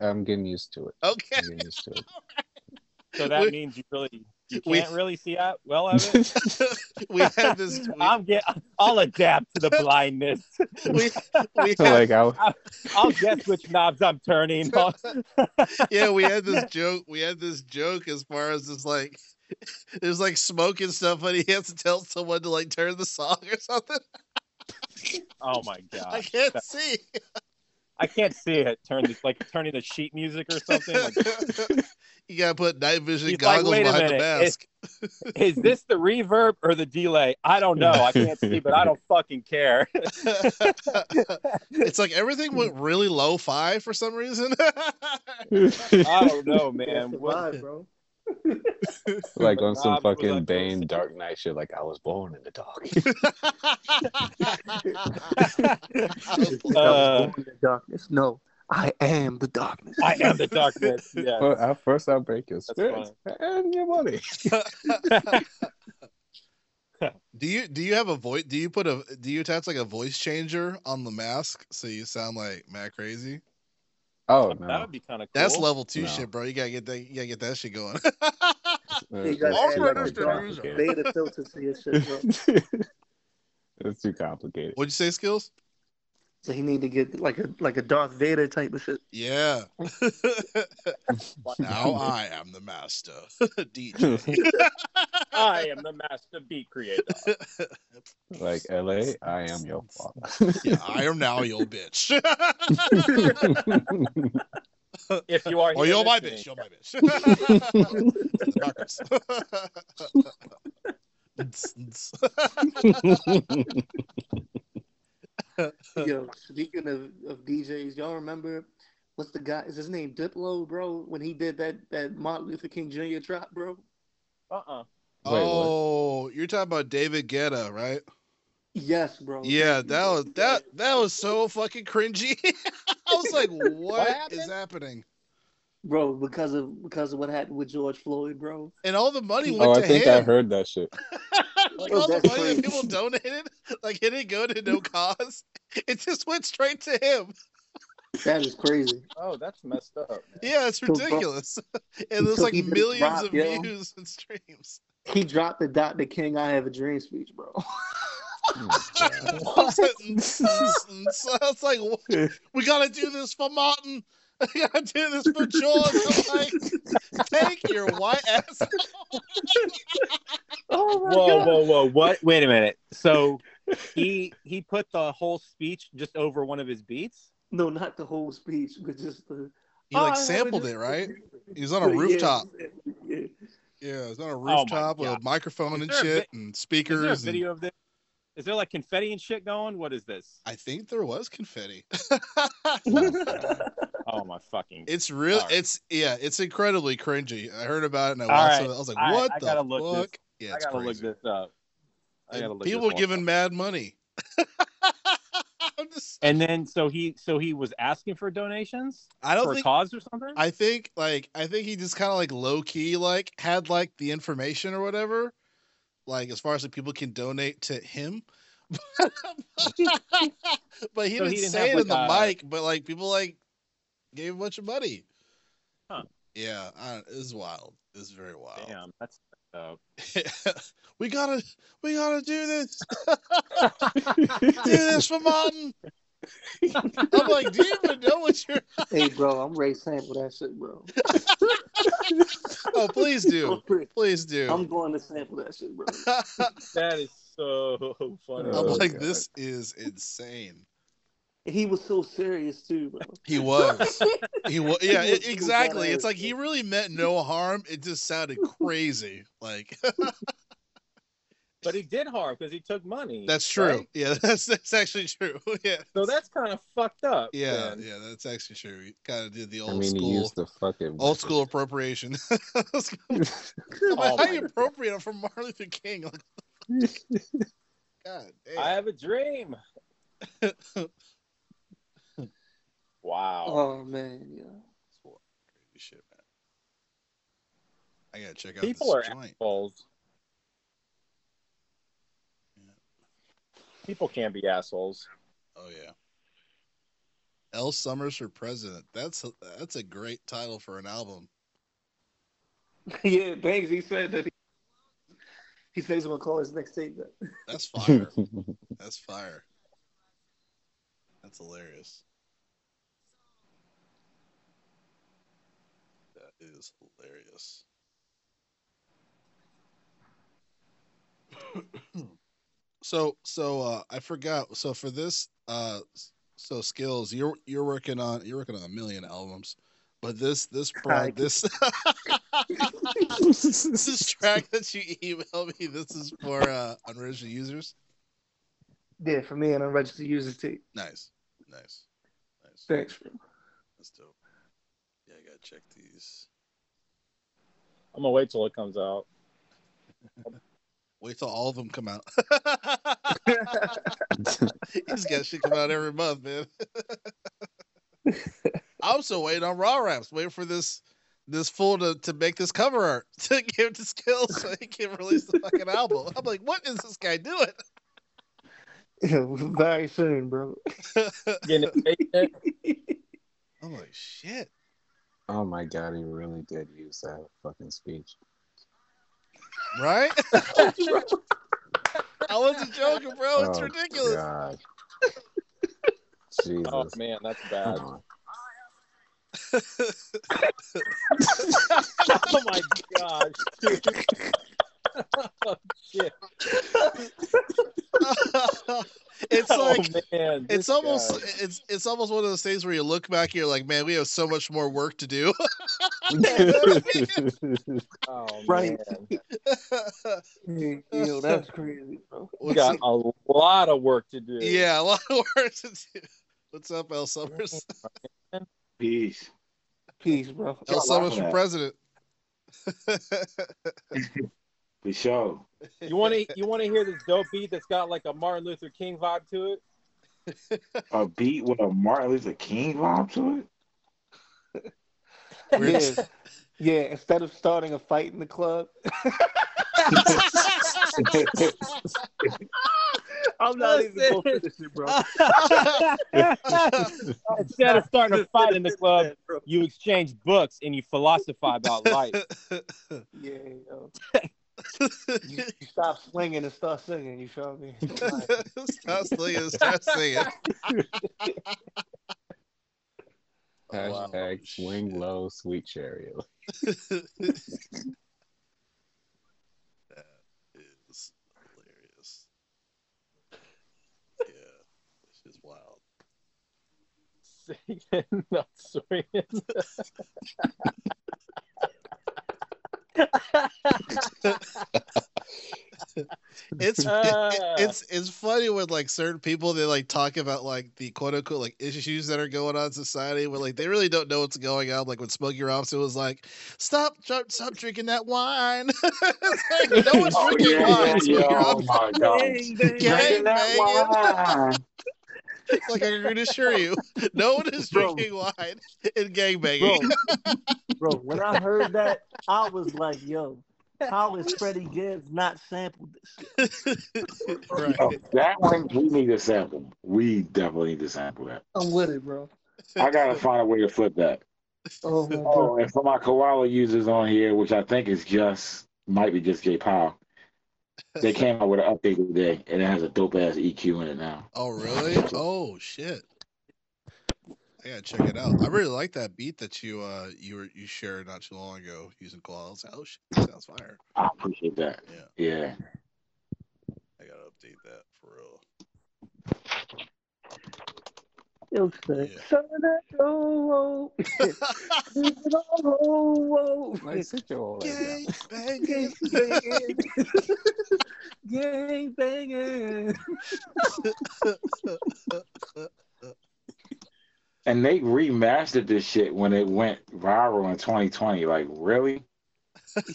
I'm getting used to it. Okay. I'm getting used to it. Right. So that we, means you really you can't we, really see out well of it. We have this. We, I'm get. I'll adapt to the blindness. We, we so have, like I'll, I'll, I'll guess which knobs I'm turning. Yeah, we had this joke. We had this joke as far as it's like. There's like smoke and stuff, but he has to tell someone to like turn the song or something. Oh my god! I can't that, see. I can't see it. Turn the, like turning the sheet music or something. Like, you gotta put night vision he's goggles like, behind the mask. Is, is this the reverb or the delay? I don't know. I can't see, but I don't fucking care. It's like everything went really lo-fi for some reason. I don't know, man. What, bro? Like on some fucking Bane Dark Knight shit, like I was born in the dark. uh, I was born in the darkness. No, I am the darkness. I am the darkness. Yes. Well, first, I'll break your spirit and your body. do you do you have a voice? Do you put a do you attach like a voice changer on the mask so you sound like Matt Crazy? Oh no, that would be kind of cool. That's level two no. shit, bro. You gotta get that. You gotta get that shit going. You gotta beta filter to your shit, bro. That's too complicated. What'd you say, Skills? So he need to get like a like a Darth Vader type of shit. Yeah. Now I am the master D J. I am the master beat creator. Like L A, I am your father. Yeah, I am now your bitch. If you are, oh, you're my bitch. You're my bitch. Yo, speaking of, of D Js, y'all remember what's the guy? Is his name Diplo, bro? When he did that that Martin Luther King Junior drop, bro. Uh uh-uh. uh. Oh, what? You're talking about David Guetta, right? Yes, bro. Yeah, that was that that was so fucking cringy. I was like, what, what is happening, bro? Because of because of what happened with George Floyd, bro. And all the money went oh, to him. Oh, I think him. I heard that shit. Like oh, all the money crazy. that people donated, like it didn't go to no cause. It just went straight to him. That is crazy. Oh, that's messed up, man. Yeah, it's ridiculous. So, and there's so like millions dropped, of yo. views and streams. He dropped the Doctor King I Have a Dream speech, bro. It's like, what? We gotta do this for Martin. I gotta do this for George. I'm like, take your white ass. Oh my whoa, God. whoa, whoa! What? Wait a minute. So he he put the whole speech just over one of his beats? No, not the whole speech, but just the. He like oh, sampled it, right? He was on a rooftop. Yeah, yeah, yeah. yeah he was on a rooftop oh with a microphone and shit vi- and speakers. Is there a video and... of this? Is there like confetti and shit going? What is this? I think there was confetti. Oh my fucking! It's real. Sorry. It's yeah. It's incredibly cringy. I heard about it and I watched right. it. I was like, what I, I the gotta look fuck? This. Yeah, I gotta crazy. look this up. I gotta look people this giving up. mad money. Just... And then so he so he was asking for donations. I don't for think, a cause or something. I think like I think he just kind of like low key like had like the information or whatever. Like as far as like, people can donate to him. But he so didn't he didn't say it like in the a... mic. But like people like gave a bunch of money. Huh. Yeah, I, it's wild. It's very wild. Damn, that's uh... we gotta, we gotta do this. Do this for Martin. I'm like, do you even know what you're? Hey, bro, I'm ready to sample that shit, bro. Oh, please do, please do. I'm going to sample that shit, bro. That is so funny. I'm oh, like, God. This is insane. He was so serious too, bro. He was. He was. Yeah, he was, exactly. It's like he really meant no harm. It just sounded crazy, like. But he did harm because he took money. That's true. Right? Yeah, that's that's actually true. Yeah. So that's kind of fucked up. Yeah, man. Yeah, that's actually true. He kind of did the old I mean, school. He used the fucking old school appropriation. Oh, how you appropriate from Martin Luther King? God damn. I have a dream. Wow. Oh man, yeah. That's crazy shit, man. I gotta check out people this are joint. Assholes. People can be assholes. Oh yeah. L. Summers for President. That's a, that's a great title for an album. Yeah, thanks. He said that. He, he said he's gonna call his next statement. That's fire. That's fire. That's hilarious. That is hilarious. So, so uh, I forgot. So for this, uh, so Skills, you're you're working on you're working on a million albums, but this this prog, this this track that you emailed me, this is for uh, unregistered users. Yeah, for me and unregistered users too. Nice, nice, nice. Thanks, bro. That's dope. Yeah, I gotta check these. I'm gonna wait till it comes out. Wait till all of them come out. He's got shit come out every month, man. I'm still waiting on Raw Raps, waiting for this this fool to, to make this cover art to give to Skills so he can release the fucking album. I'm like, what is this guy doing? Yeah, very soon, bro. I'm like, shit. Oh my god, he really did use that fucking speech. Right? I wasn't joking, bro. It's oh, ridiculous. God. Jesus. Oh man, that's bad. Oh my gosh. Oh shit. It's like oh, man, it's almost guy. it's it's almost one of those things where you look back and you're like, man, we have so much more work to do. Oh, right. Man. Yo, that's crazy, bro. We got a lot of work to do. Yeah, a lot of work to do. What's up, El Summers? Peace. Peace, bro. El Summers for president. For sure. You want to you want to hear this dope beat that's got like a Martin Luther King vibe to it? A beat with a Martin Luther King vibe to it? Yeah. Yeah, instead of starting a fight in the club. I'm not Listen. even going for this shit, bro. Instead of starting a fight in the club, you exchange books and you philosophize about life. Yeah, yo. You stop swinging and start singing. You feel me? Stop swinging and start singing. Hashtag wow. Swing low, sweet chariot. That is hilarious. Yeah, this is wild. Singing, not swinging. It's uh, it, it's it's funny when like certain people they like talk about like the quote unquote like issues that are going on in society where like they really don't know what's going on. Like when Smokey Robinson was like, "Stop, stop, stop drinking that wine." It's like, no one's oh, drinking yeah, wine. Yeah, yeah. Oh my god, dang, dang. Dang, wine. It's like I can assure you, no one is bro. drinking wine in gangbanging. Bro. Bro, when I heard that, I was like, "Yo." How is Freddie Gibbs not sampled this? Right. Oh, that one we need to sample. We definitely need to sample that. I'm with it, bro. I gotta find a way to flip that. Oh, my oh, and for my koala users on here, which I think is just might be just Jay Powell, they came out with an update today, and it has a dope ass E Q in it now. Oh, really? Oh, shit! I gotta check it out. I really like that beat that you uh you were you shared not too long ago using koalas. Oh shit, that sounds fire. I appreciate that. Yeah. Yeah. I gotta update that for real. Yo, son, yeah. son, oh, oh. oh, oh, oh. Gang banging, banging. Gang banging. And they remastered this shit when it went viral in twenty twenty. Like, really?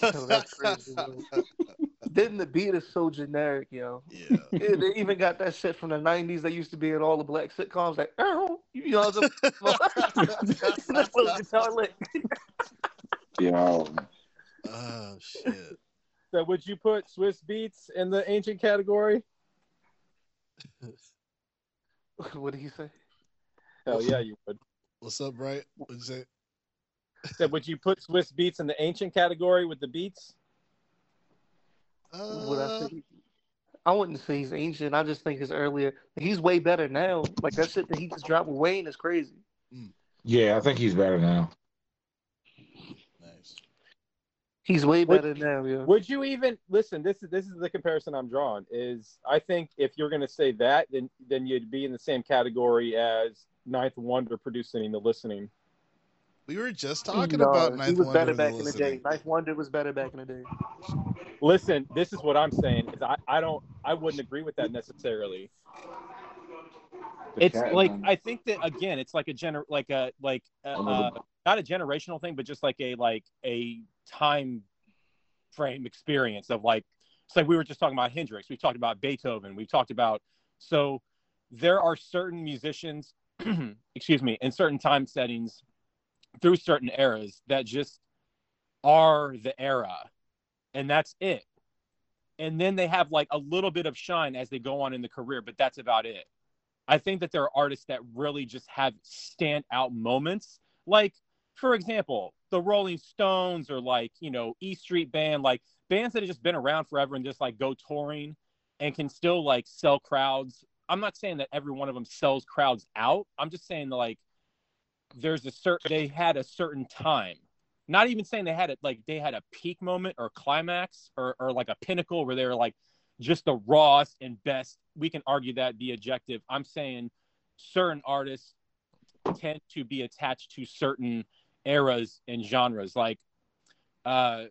Yo, that's crazy. Then the beat is so generic, yo. Yeah. It, they even got that shit from the nineties that used to be in all the black sitcoms, like, oh, you know, the yo. Oh shit. So would you put Swizz Beatz in the ancient category? What did he say? Hell yeah, you would. What's up, Bright? What'd you say? So would you put Swizz Beatz in the ancient category with the beats? Uh, Would I, say? I wouldn't say he's ancient. I just think his earlier. He's way better now. Like that shit that he just dropped with Wayne is crazy. Yeah, I think he's better now. Nice. He's way better would, now. Yeah. Would you even listen? This is this is the comparison I'm drawing. Is I think if you're gonna say that, then then you'd be in the same category as Ninth Wonder producing The Listening. We were just talking no, about Ninth Wonder. He was better back in the day. Ninth Wonder was better back in the day. Listen, this is what I'm saying. Is I, I don't I wouldn't agree with that necessarily. It's like I think that again, it's like a gener like a like a, uh, not a generational thing, but just like a like a time frame experience of like it's like we were just talking about Hendrix, we've talked about Beethoven, we've talked about so there are certain musicians, excuse me, in certain time settings through certain eras that just are the era, and that's it. And then they have like a little bit of shine as they go on in the career, but that's about it. I think that there are artists that really just have standout moments. Like, for example, the Rolling Stones or like, you know, E Street Band, like bands that have just been around forever and just like go touring and can still like sell crowds. I'm not saying that every one of them sells crowds out. I'm just saying like, there's a certain they had a certain time, not even saying they had it like they had a peak moment or climax or, or like a pinnacle where they were like just the rawest and best. We can argue that the objective. I'm saying certain artists tend to be attached to certain eras and genres, like uh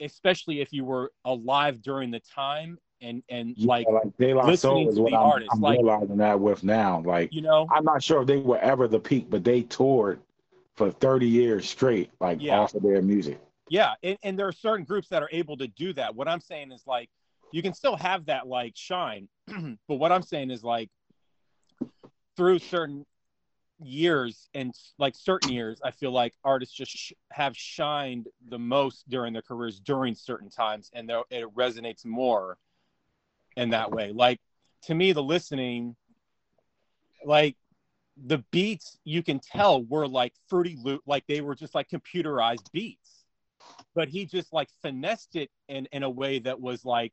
especially if you were alive during the time. And and yeah, like, like De La Soul is what I'm, I'm like, realizing that with now. Like, you know, I'm not sure if they were ever the peak, but they toured for thirty years straight, like yeah. off of their music. Yeah, and, and there are certain groups that are able to do that. What I'm saying is like, you can still have that like shine, but what I'm saying is like, through certain years and like certain years, I feel like artists just sh have shined the most during their careers during certain times, and it resonates more. In that way, like to me, The Listening, like the beats you can tell were like Fruity Loop, like they were just like computerized beats, but he just like finessed it in in a way that was like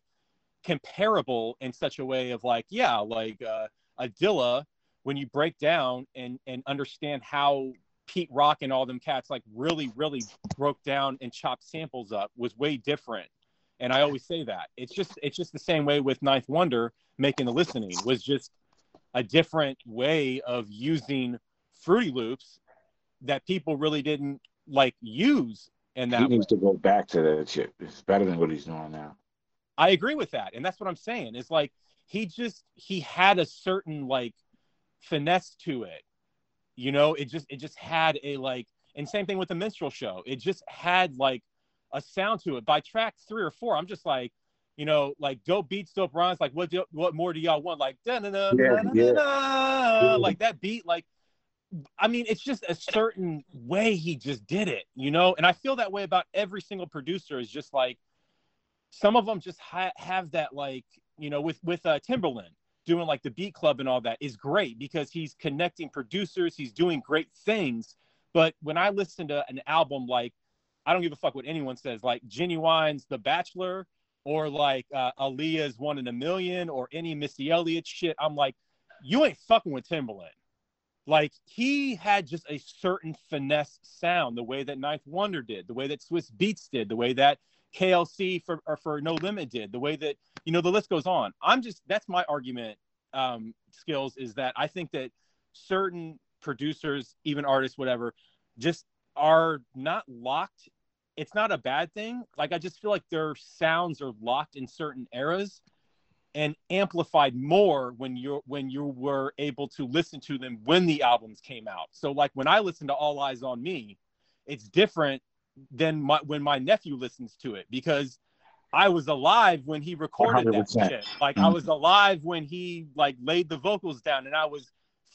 comparable in such a way of like yeah, like uh, Adilla. When you break down and and understand how Pete Rock and all them cats like really really broke down and chopped samples up was way different. And I always say that it's just it's just the same way with Ninth Wonder making The Listening was just a different way of using Fruity Loops that people really didn't like use. And that he needs way. to go back to that shit. It's better than what he's doing now. I agree with that, and that's what I'm saying. It's like he just he had a certain like finesse to it, you know. It just it just had a like, and same thing with the minstrel show. It just had like. A sound to it. By track three or four, I'm just like, you know, like dope beats, dope rhymes. Like, what do, what more do y'all want? Like, da da da da da da. Like that beat. Like, I mean, it's just a certain way he just did it, you know. And I feel that way about every single producer. Is just like, some of them just ha have that, like, you know, with with uh, Timberland. doing like the Beat Club and all that is great because he's connecting producers, he's doing great things. But when I listen to an album like, I don't give a fuck what anyone says, like Genuine's The Bachelor or like uh, Aaliyah's One in a Million or any Missy Elliott shit, I'm like, you ain't fucking with Timbaland. Like, he had just a certain finesse sound, the way that Ninth Wonder did, the way that Swizz Beatz did, the way that K L C for or for No Limit did, the way that, you know, the list goes on. I'm just, that's my argument, um, Skills, is that I think that certain producers, even artists, whatever, just are not locked. It's not a bad thing. Like, I just feel like their sounds are locked in certain eras and amplified more when you when you were able to listen to them when the albums came out. So like when I listen to All Eyes on Me, it's different than my, when my nephew listens to it, because I was alive when he recorded one hundred percent that shit. Like mm-hmm. I was alive when he like laid the vocals down, and I was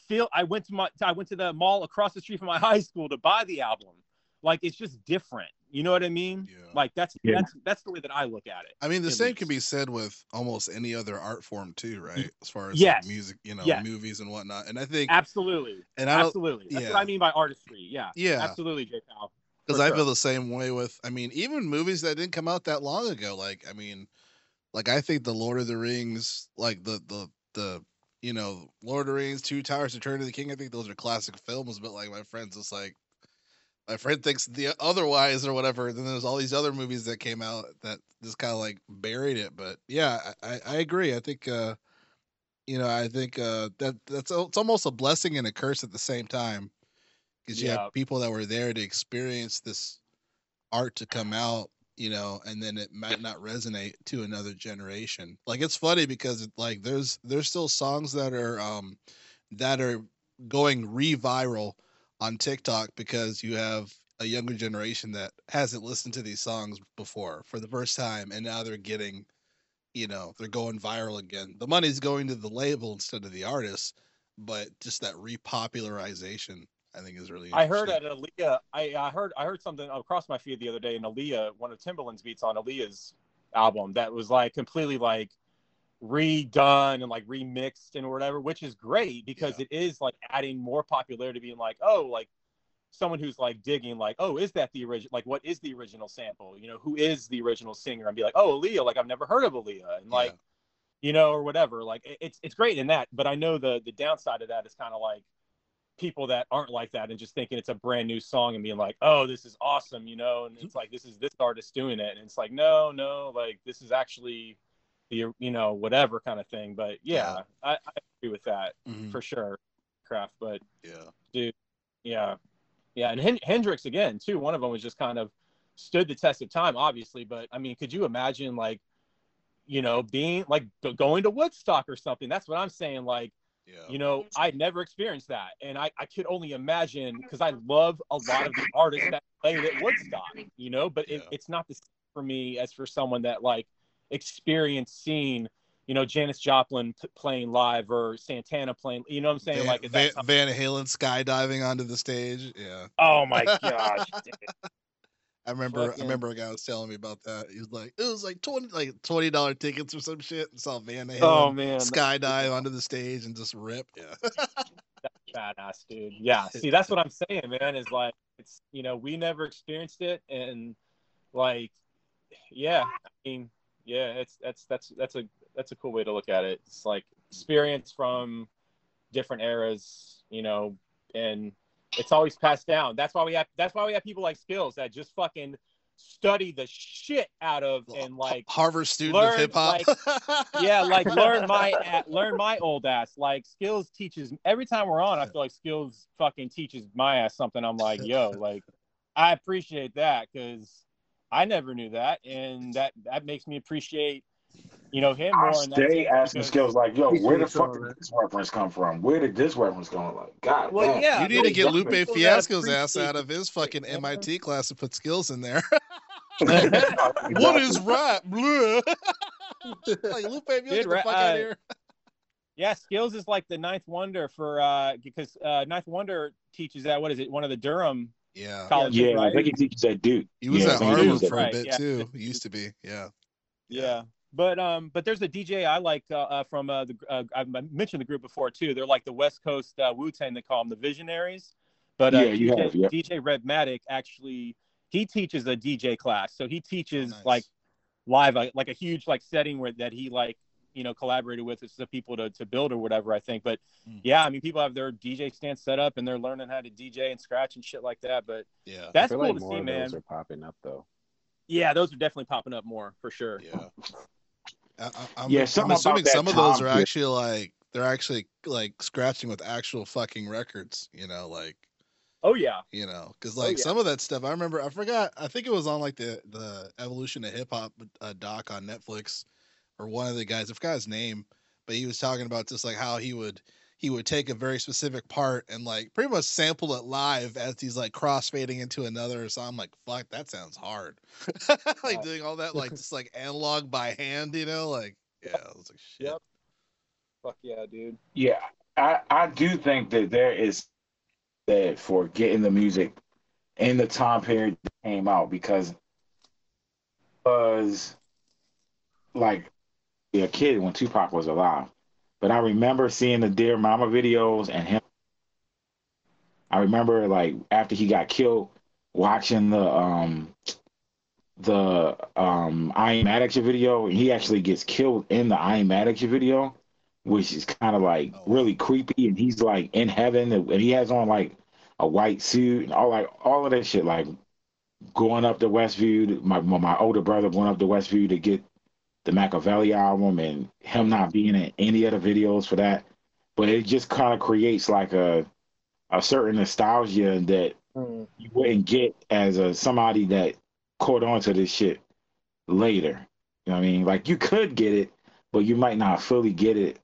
feel I went to my I went to the mall across the street from my high school to buy the album. Like, it's just different. You know what I mean? Yeah. Like, that's, yeah. that's that's the way that I look at it. I mean, the same least. can be said with almost any other art form too, right? As far as yes. like music, you know, yes. movies and whatnot. And I think absolutely, and I absolutely, that's yeah. what I mean by artistry. Yeah, yeah, absolutely, Jay Powell. Because I sure. feel the same way with, I mean, even movies that didn't come out that long ago. Like, I mean, like I think the Lord of the Rings, like the the the you know, Lord of the Rings, Two Towers, Return of the King. I think those are classic films. But like my friends, it's like. My friend thinks the otherwise or whatever. Then there's all these other movies that came out that just kind of like buried it. But yeah, I, I agree. I think, uh, you know, I think uh, that that's it's almost a blessing and a curse at the same time, because you yeah. have people that were there to experience this art to come out, you know, and then it might not resonate to another generation. Like, it's funny because like there's there's still songs that are um, that are going re-viral on TikTok because you have a younger generation that hasn't listened to these songs before for the first time, and now they're getting, you know, they're going viral again. The money's going to the label instead of the artist, but just that repopularization, I think, is really interesting. I heard at Aaliyah, I, I heard I heard something across my feed the other day, and Aaliyah, one of Timbaland's beats on Aaliyah's album, that was like completely like redone and like remixed and whatever, which is great because yeah. it is like adding more popularity, being like, oh, like someone who's like digging, like, oh, is that the original, like, what is the original sample, you know, who is the original singer, and be like, oh, Aaliyah, like I've never heard of Aaliyah, and like yeah. you know, or whatever. Like, it's it's great in that, but I know the the downside of that is kind of like people that aren't like that and just thinking it's a brand new song and being like, oh, this is awesome, you know, and it's like, this is this artist doing it, and it's like, no no like this is actually the, you know, whatever kind of thing. But yeah, yeah. I, I agree with that mm-hmm. for sure, Kraft. But yeah, dude, yeah, yeah. And Hen- Hendrix again too. One of them was just kind of stood the test of time, obviously. But I mean, could you imagine like, you know, being like going to Woodstock or something? That's what I'm saying. Like, yeah. you know, I never experienced that, and I I could only imagine, because I love a lot of the artists that played at Woodstock, you know, but yeah. it, it's not the same for me as for someone that like. Experience seeing, you know, Janis Joplin p- playing live or Santana playing, you know what I'm saying? Van, like Van, Van Halen skydiving onto the stage. Yeah. Oh my gosh. I remember Fucking. I remember a guy was telling me about that. He was like, it was like twenty like twenty dollar tickets or some shit, and saw Van Halen oh, man. skydive onto the stage and just rip. Yeah. That's badass, dude. Yeah. See, that's what I'm saying, man, is like, it's, you know, we never experienced it, and like, yeah, I mean, yeah, it's that's that's that's a that's a cool way to look at it. It's like experience from different eras, you know, and it's always passed down. That's why we have that's why we have people like Skills that just fucking study the shit out of, and like Harvard student learn, of hip hop. Like, yeah, like learn my learn my old ass. Like, Skills teaches every time we're on. I feel like Skills fucking teaches my ass something. I'm like, yo, like I appreciate that, because I never knew that, and that, that makes me appreciate, you know, him more. I stay asking Skills like, yo, where the fuck did this reference come from? Where did this reference come from? God, well, damn. Yeah, you need to get Lupe Fiasco's ass out of his fucking M I T class and put Skills in there. What is rap? Like, Lupe, you get the fuck uh, out of here. Yeah, Skills is like the Ninth Wonder for uh, because uh, Ninth Wonder teaches that, what is it, one of the Durham. Yeah, College, yeah, right? I think he teaches that, dude. He was yeah, at Harvard for a bit, right, yeah. too. He used to be, yeah. Yeah, But um, but there's a D J I like uh, uh, from uh, the uh, I mentioned the group before too. They're like the West Coast uh, Wu-Tang. They call them the Visionaries. But uh, yeah, you D J, have, yeah. D J Redmatic actually he teaches a D J class. So he teaches oh, nice. like live uh, like a huge like setting where that he like you know collaborated with some people to to build or whatever I think. But mm. yeah, I mean people have their D J stand set up and they're learning how to D J and scratch and shit like that. But yeah, that's I feel cool like to more see, of man. Those are popping up though. Yeah, those are definitely popping up more for sure. Yeah. I, I'm, yeah, I'm assuming some of those are kid. actually like they're actually like scratching with actual fucking records, you know, like oh yeah, you know, because like oh, yeah. some of that stuff I remember I forgot I think it was on like the the Evolution of Hip Hop uh, doc on Netflix or one of the guys I forgot his name, but he was talking about just like how he would he would take a very specific part and like pretty much sample it live as he's like crossfading into another. So I'm like, fuck, that sounds hard. Like doing all that, like just like analog by hand, you know, like, yeah, I was like, shit. Yep. Fuck yeah, dude. Yeah. I, I do think that there is that for getting the music in the time period that came out because was like a kid when Tupac was alive. But I remember seeing the Dear Mama videos and him. I remember like after he got killed, watching the um the um I Am Addict video, and he actually gets killed in the I Am Addict video, which is kind of like really creepy. And he's like in heaven, and he has on like a white suit and all like all of that shit. Like going up to Westview, my my older brother going up to Westview to get the Machiavelli album and him not being in any other videos for that. But it just kind of creates like a a certain nostalgia that mm. you wouldn't get as a somebody that caught on to this shit later. You know what I mean? Like you could get it, but you might not fully get it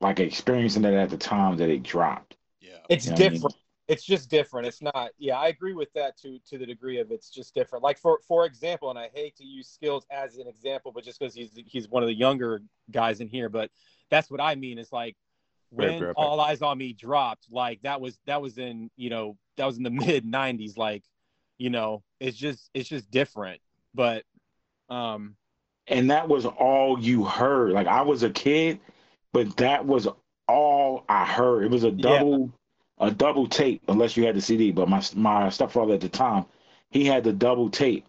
like experiencing it at the time that it dropped. Yeah. It's you know different. I mean? It's just different. It's not, yeah, I agree with that to to the degree of it's just different. Like, for for example, and I hate to use Skills as an example, but just because he's he's one of the younger guys in here, but that's what I mean. It's like when right, right, right. All Eyes on Me dropped, like that was that was in, you know, that was in the mid nineties. Like, you know, it's just it's just different. But um and that was all you heard. Like I was a kid, but that was all I heard. It was a double yeah. a double tape, unless you had the C D, but my my stepfather at the time, he had the double tape,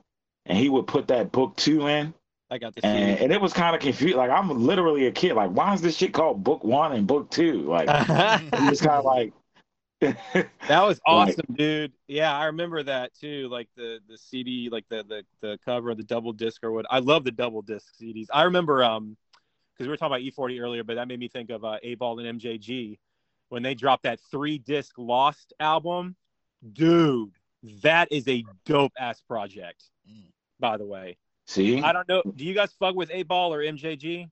and he would put that book two in. I got this. And, and it was kind of confused. Like, I'm literally a kid. Like, why is this shit called book one and book two? Like, it's kind of like. That was awesome, like, dude. Yeah, I remember that, too. Like, the, the C D, like, the, the, the cover, the double disc or what. I love the double disc C Ds. I remember, um, because we were talking about E forty earlier, but that made me think of uh, A-Ball and M J G. When they dropped that three-disc Lost album, dude, that is a dope-ass project, by the way. See? I don't know. Do you guys fuck with A-Ball or M J G?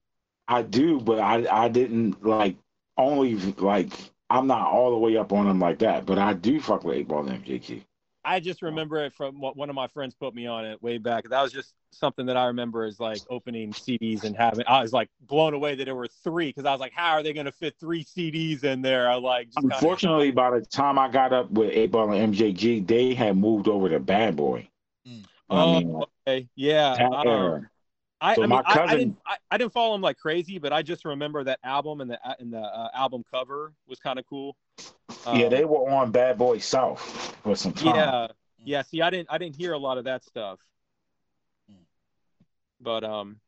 I do, but I, I didn't, like, only, like, I'm not all the way up on them like that, but I do fuck with A-Ball and M J G. I just remember it from what one of my friends put me on it way back. That was just something that I remember is like opening C Ds and having, I was like blown away that there were three. Cause I was like, how are they going to fit three C Ds in there? I like, just unfortunately, kinda... by the time I got up with eight ball and M J G, they had moved over to Bad Boy. Mm. Oh, I mean, okay. Yeah. That era. I, so I, mean, cousin... I, I, didn't, I, I didn't follow them like crazy, but I just remember that album and the, and the uh, album cover was kind of cool. Um, yeah, they were on Bad Boy South for some time. Yeah, yeah. See, I didn't, I didn't hear a lot of that stuff. But um,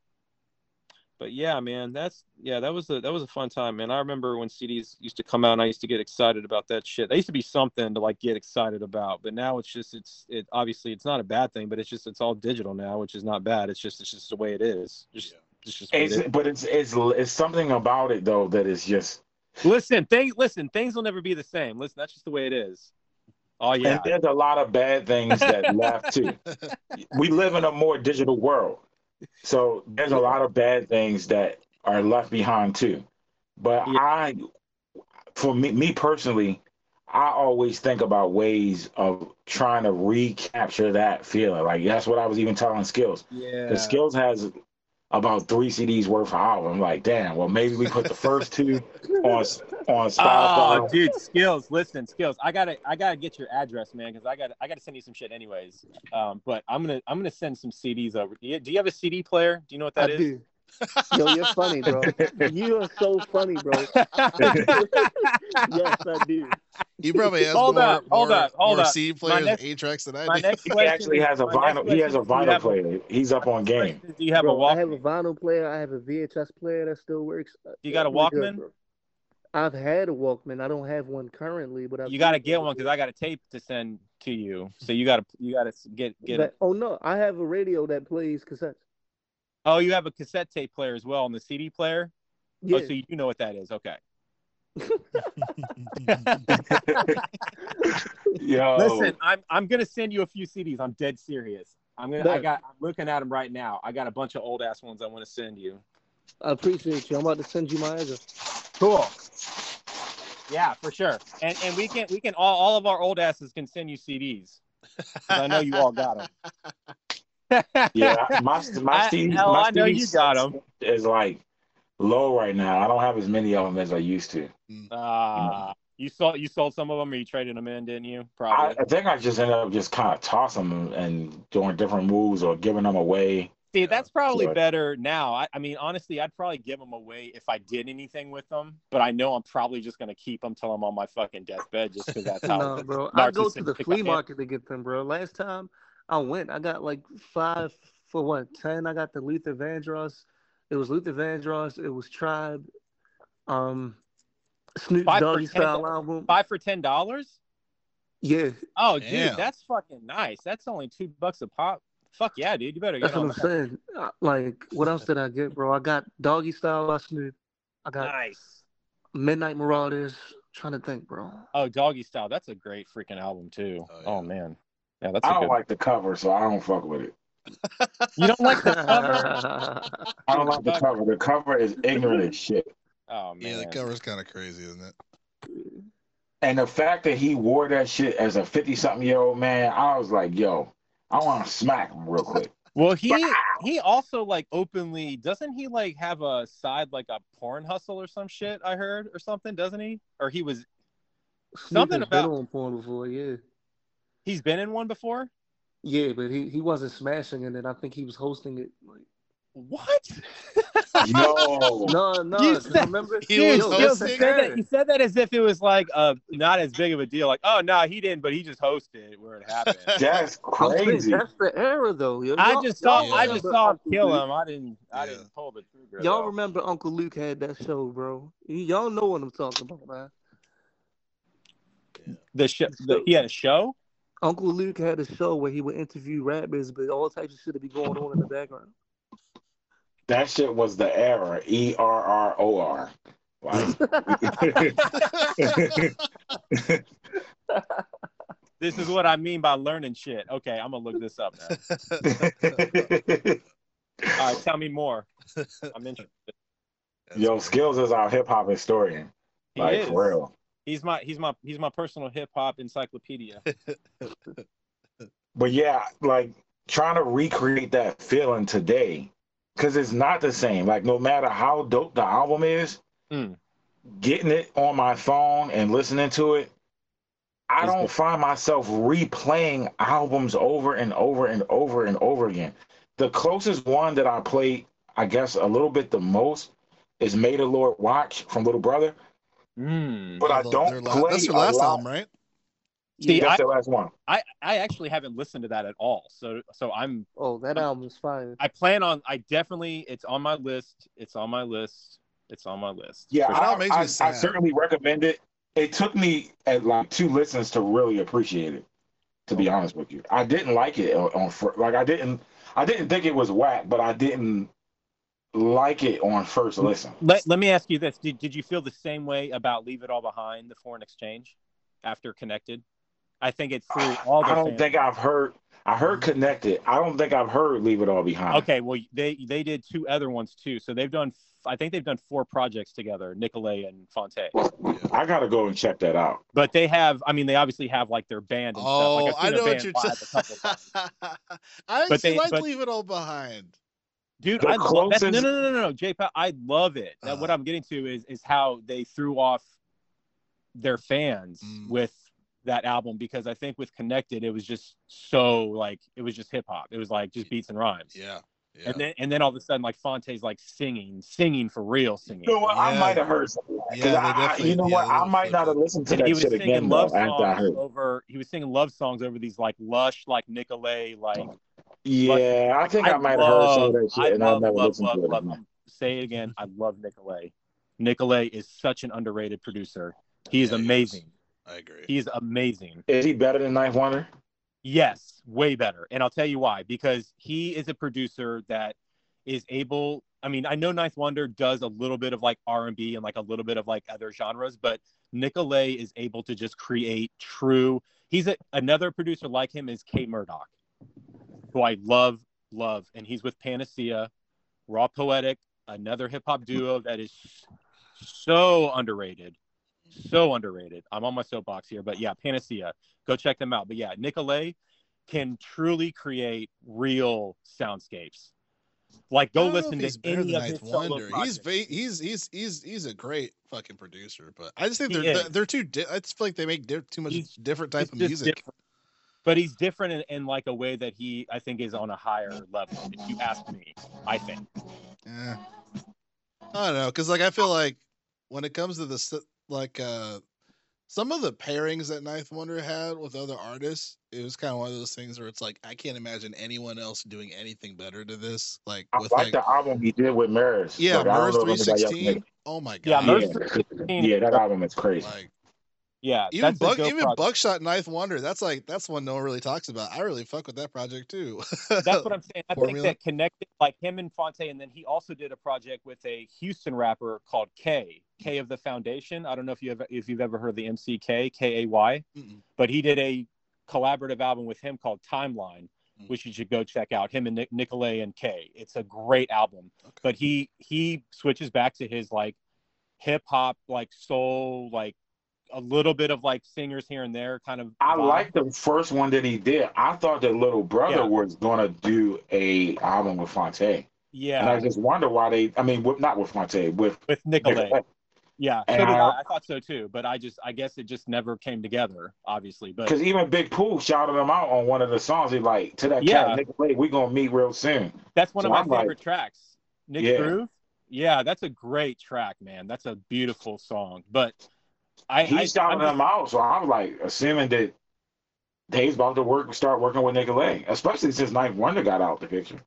but yeah, man, that's yeah, that was a that was a fun time, man. I remember when C Ds used to come out, and I used to get excited about that shit. They used to be something to like get excited about, but now it's just it's it obviously it's not a bad thing, but it's just it's all digital now, which is not bad. It's just it's just the way it is. Just, yeah. it's just it's, it is. But it's it's it's something about it though that is just. Listen, things. Listen, things will never be the same. Listen, that's just the way it is. Oh yeah. And there's a lot of bad things that left too. We live in a more digital world, so there's a lot of bad things that are left behind too. But yeah. I, for me, me personally, I always think about ways of trying to recapture that feeling. Like that's what I was even telling Skills. Yeah. The Skills has. About three C Ds worth of album. I'm like, damn, well, maybe we put the first two on on Spotify. Oh, dude, Skills, listen, Skills. I gotta, I gotta get your address, man, because I gotta, I gotta send you some shit, anyways. Um, but I'm gonna, I'm gonna send some C Ds over. Do you have a C D player? Do you know what that I is? Do. Yo, you're funny, bro. You are so funny, bro. Yes, I do. He probably has hold more, up, more, hold up, hold more up. C players next, and A-tracks than I do. Next he actually has a vinyl. He has a vinyl player. A, He's up on game. Do you have bro, a Walkman? I have a vinyl player. I have a V H S player that still works. You got a Walkman? Good, I've had a Walkman. I don't have one currently, but I've you got to get one because I got a tape to send to you. So you got to you got to get get. But, oh no, I have a radio that plays cassettes. Oh, you have a cassette tape player as well, and the C D player? Yeah. Oh, so you know what that is. Okay. Yo. Listen, I'm I'm gonna send you a few C Ds. I'm dead serious. I'm gonna. But, I got. I'm looking at them right now. I got a bunch of old ass ones I want to send you. I appreciate you. I'm about to send you my address. Cool. Yeah, for sure. And and we can we can all all of our old asses can send you C Ds. I know you all got them. Yeah, my my Stevie my Stevie is like low right now. I don't have as many of them as I used to. Uh, you sold you sold some of them, or you traded them in, didn't you? Probably. I, I think I just ended up just kind of tossing them and doing different moves or giving them away. See, that's probably so, better now. I, I mean, honestly, I'd probably give them away if I did anything with them, but I know I'm probably just going to keep them till I'm on my fucking deathbed just because that's how. No, bro. I go to the flea market to get them, bro. Last time I went. I got like five for what ten. I got the Luther Vandross. It was Luther Vandross. It was Tribe. Um, Snoop Doggy Style album. Five for ten dollars. Yeah. Oh, dude, damn. That's fucking nice. That's only two bucks a pop. Fuck yeah, dude. You better. Get that's what I'm saying. Like, what else did I get, bro? I got Doggy Style by Snoop. I got nice. Midnight Marauders. I'm trying to think, bro. Oh, Doggy Style. That's a great freaking album too. Oh, yeah. Oh man. Yeah, that's I don't like one. The cover, so I don't fuck with it. You don't like the cover? I don't like the cover. The cover is ignorant as shit. Oh, man. Yeah, the cover's kind of crazy, isn't it? And the fact that he wore that shit as a fifty-something-year-old man, I was like, yo, I want to smack him real quick. Well, he wow. he also, like, openly, doesn't he, like, have a side, like, a porn hustle or some shit, I heard, or something, doesn't he? Or he was something about... He's been on porn before, yeah. He's been in one before? Yeah, but he, he wasn't smashing in it. I think he was hosting it. Like... What? No. No, no. You said, remember? He, he, was was said that, he said that as if it was like uh, not as big of a deal. Like, oh, no, nah, he didn't, but he just hosted where it happened. That's crazy. That's the era, though. Yo, I just saw yeah. I just saw him kill him. I didn't, yeah. I didn't pull the trigger. Y'all remember Uncle Luke had that show, bro. Y'all know what I'm talking about, man. Yeah. The sh- the, he had a show? Uncle Luke had a show where he would interview rappers, but all types of shit would be going on in the background. That shit was the error, E R R O R. This is what I mean by learning shit. Okay, I'm gonna look this up now. All right, tell me more. I'm interested. Yo, Skills is our hip hop historian. He like is. For real. He's my he's my he's my personal hip hop encyclopedia. But yeah, like trying to recreate that feeling today, because it's not the same. Like no matter how dope the album is, mm. getting it on my phone and listening to it, I it's don't good. find myself replaying albums over and over and over and over again. The closest one that I play, I guess, a little bit the most is "May the Lord Watch" from Little Brother. Mm, but I don't play that's your last album, right? See, yeah, that's I, the last one. I, I actually haven't listened to that at all. So so I'm oh that I'm, album's fire. I plan on I definitely it's on my list. It's on my list. It's on my list. Yeah, I, sure. I, I, I certainly recommend it. It took me at like two listens to really appreciate it. To be honest with you, I didn't like it on, on like I didn't I didn't think it was whack, but I didn't. Like it on first listen. Let Let me ask you this: Did Did you feel the same way about "Leave It All Behind," the Foreign Exchange, after Connected? I think it's through all. The I don't fans. think I've heard. I heard Connected. I don't think I've heard "Leave It All Behind." Okay, well they they did two other ones too. So they've done. I think they've done four projects together, Nicolay and Fonte. Yeah. I gotta go and check that out. But they have. I mean, they obviously have like their band. And oh, stuff. Like, I know what you're talking. T- I actually they, like but, "Leave It All Behind." Dude, the I closest... love that. No, no, no, no, no, Jay Powell, I love it. Now, uh, what I'm getting to is is how they threw off their fans mm. with that album, because I think with Connected, it was just so like it was just hip hop. It was like just beats and rhymes. Yeah, Yeah. And then and then all of a sudden, like, Fonte's like singing, singing for real, singing. You know what? Yeah. I might have heard something. Yeah, I, you know yeah, what? I might not have listened to that he was shit singing again. Love though, songs after I heard. Over, he was singing love songs over these like lush, like Nicolay, like. Yeah, like, I think I, I might love, have heard some of that shit, I and love, I've never love, listened love, to it. Love, say it again. I love Nicolay. Nicolay is such an underrated producer. He is yeah, amazing. He is. I agree. He's amazing. Is he better than Knife Warner? Yes, way better. And I'll tell you why. Because he is a producer that is able... I mean, I know Ninth Wonder does a little bit of like R and B and like a little bit of like other genres, but Nicolay is able to just create true... He's a, another producer like him is K Murdoch, who I love, love. And he's with Panacea, Raw Poetic, another hip-hop duo that is so underrated. So underrated. I'm on my soapbox here, but yeah, Panacea. Go check them out. But yeah, Nicolay can truly create real soundscapes. Like, go listen to any of his solo projects. He's he's he's he's he's a great fucking producer, but I just think they're they're too. Di- I just feel like they make di- too much he's, different type of music. Different. But he's different in, in like a way that he, I think, is on a higher level. If you ask me, I think. Yeah. I don't know, because like I feel like when it comes to the st- like uh some of the pairings that Ninth Wonder had with other artists, it was kind of one of those things where it's like, I can't imagine anyone else doing anything better to this. Like, I with like, like the album he did with Murs. Yeah, like, Murs three sixteen. Oh my god. Yeah, yeah. yeah, that album is crazy. Like, yeah, even Bug, even project. Buckshot Ninth Wonder. That's like that's one no one really talks about. I really fuck with that project too. That's what I'm saying. I Formula. think that connected like him and Fonte, and then he also did a project with a Houston rapper called K K of the Foundation. I don't know if you ever if you've ever heard of the M C K K A Y, but he did a collaborative album with him called Timeline, mm-hmm. which you should go check out. Him and Nic- Nicolay and K. It's a great album. Okay. But he he switches back to his like hip hop, like soul, like. A little bit of like singers here and there, kind of. I like the first one that he did. I thought that Little Brother yeah. was gonna do a album with Fonte. Yeah, and I just wonder why they. I mean, with, not with Fonte, with with Nicolay. Nicolay. Yeah, so did I, I. I thought so too, but I just, I guess it just never came together, obviously. But because even Big Pooh shouted him out on one of the songs, he like to that yeah. cat Nicolay, we gonna meet real soon. That's one so of my I'm favorite like, tracks. Nick yeah. Groove. Yeah, that's a great track, man. That's a beautiful song, but. I, he shouted them out, so I'm like assuming that Dave's about to work, start working with Nicolay, especially since Ninth Wonder got out the picture.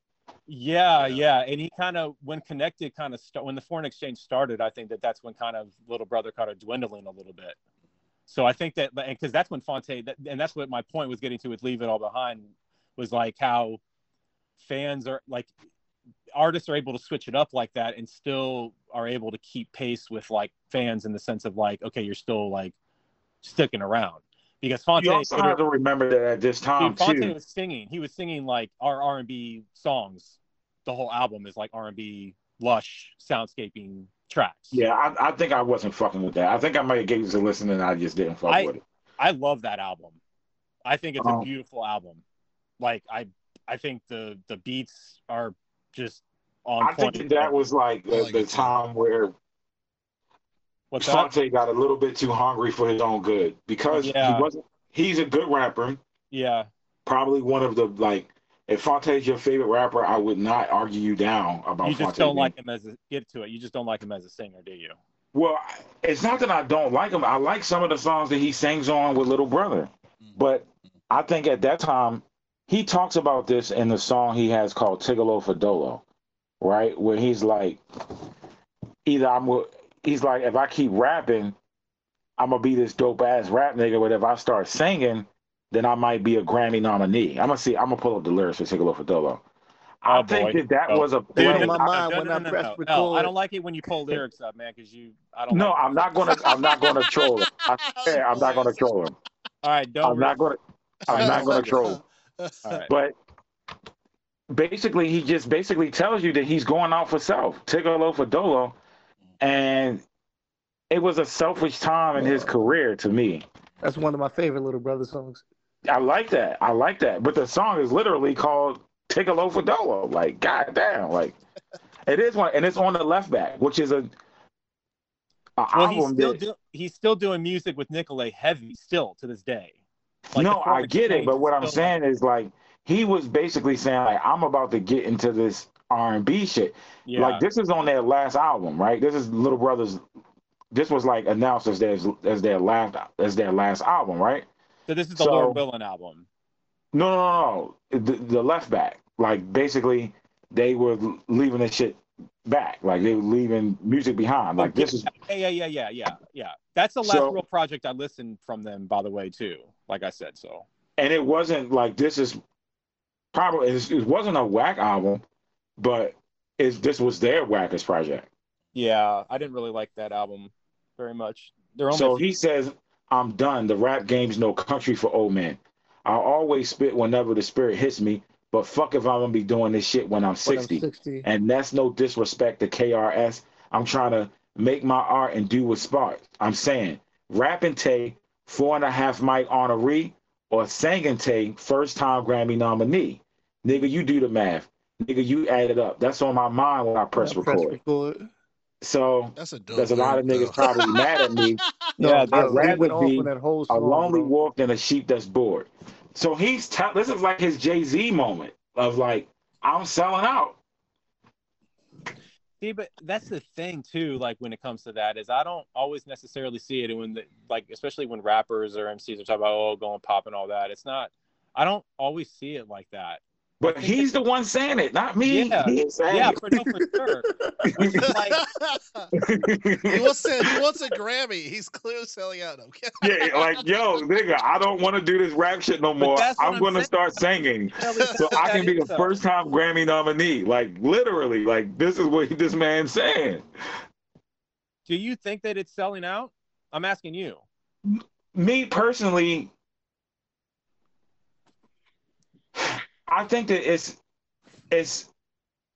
Yeah, yeah, yeah. And he kind of, when Connected kind of, st- when the Foreign Exchange started, I think that that's when kind of Little Brother kind of dwindling a little bit. So I think that, and because that's when Fonte, that, and that's what my point was getting to with Leave It All Behind, was like how fans are like. Artists are able to switch it up like that and still are able to keep pace with like fans in the sense of like, okay, you're still like sticking around because Fonte. You also have to remember that at this time, dude, Fonte too. was singing. He was singing like our R and B songs. The whole album is like R and B lush soundscaping tracks. Yeah, I, I think I wasn't fucking with that. I think I might have gave it a listen and I just didn't fuck I, with it. I love that album. I think it's um, a beautiful album. Like I, I think the the beats are. Just on I point. think that was like the, the time where Fonte got a little bit too hungry for his own good because yeah. he wasn't. He's a good rapper. Yeah, probably one of the like. If Fonte's your favorite rapper, I would not argue you down about. You just Fonte don't like him as a, get to it. You just don't like him as a singer, do you? Well, it's not that I don't like him. I like some of the songs that he sings on with Little Brother, mm-hmm. but I think at that time. He talks about this in the song he has called Tigolo for Dolo, right? Where he's like, either I'm, he's like, if I keep rapping, I'm gonna be this dope ass rap nigga, but if I start singing, then I might be a Grammy nominee. I'm gonna see, I'm gonna pull up the lyrics for Tigolo for Dolo. I oh, think boy. that that oh. was a dude, in my mind no, when no, no, I press no, no. no, I don't like it when you pull lyrics up, man, because you, I don't. No, like I'm not gonna, I'm not gonna troll him. I swear, I'm not gonna troll him. All right, don't. I'm not gonna, I'm not gonna troll him. Right. But basically, he just basically tells you that he's going out for self, Tigolo for Dolo, and it was a selfish time in his career to me. That's one of my favorite Little Brother songs. I like that. I like that. But the song is literally called Tigolo for Dolo. Like, goddamn, like it is one, and it's on the Left Back, which is a. a well, he's still, that, do, he's still doing music with Nicolay heavy still to this day. Like no, I get it, but what I'm saying like, is like he was basically saying like I'm about to get into this R and B shit. Yeah. Like, this is on their last album, right? This is Little Brother's. This was like announced as their as their last as their last album, right? So this is the so, Lord Willin album. No, no, no, no. The, the left back. Like, basically, they were leaving this shit back. Like, they were leaving music behind. Like, this is. Yeah, yeah, yeah, yeah, yeah, yeah. That's the last so, real project I listened from them, by the way, too. Like I said, so. And it wasn't like this is probably, it wasn't a whack album, but it's, this was their wackest project. Yeah, I didn't really like that album very much. They're almost- so he says, I'm done. The rap game's no country for old men. I'll always spit whenever the spirit hits me, but fuck if I'm going to be doing this shit when I'm sixty. When I'm sixty. And that's no disrespect to K R S. I'm trying to make my art and do what's spark. I'm saying, rap and take, four and a half mic honoree, or sang and take, first time Grammy nominee. Nigga, you do the math. Nigga, you add it up. That's on my mind when I press record. Press record. So that's a there's a lot of niggas probably mad at me. No, yeah, I'd rather be that whole song, a lonely bro. Wolf than a sheep that's bored. So he's t- this is like his Jay-Z moment of like, I'm selling out. See, but that's the thing too. Like when it comes to that, is I don't always necessarily see it when the, like especially when rappers or M Cs are talking about oh going pop and all that. It's not. I don't always see it like that. But he's the one saying it, not me. Yeah, he's saying yeah, it. For, no, for sure. Which is like... he, wants a, he wants a Grammy. He's clearly selling out. Okay. Yeah, like, yo, nigga, I don't want to do this rap shit no more. I'm, I'm going to start singing so I can be the first-time Grammy nominee. Like, literally, like, this is what this man's saying. Do you think that it's selling out? I'm asking you. Me, personally... I think that it's, it's,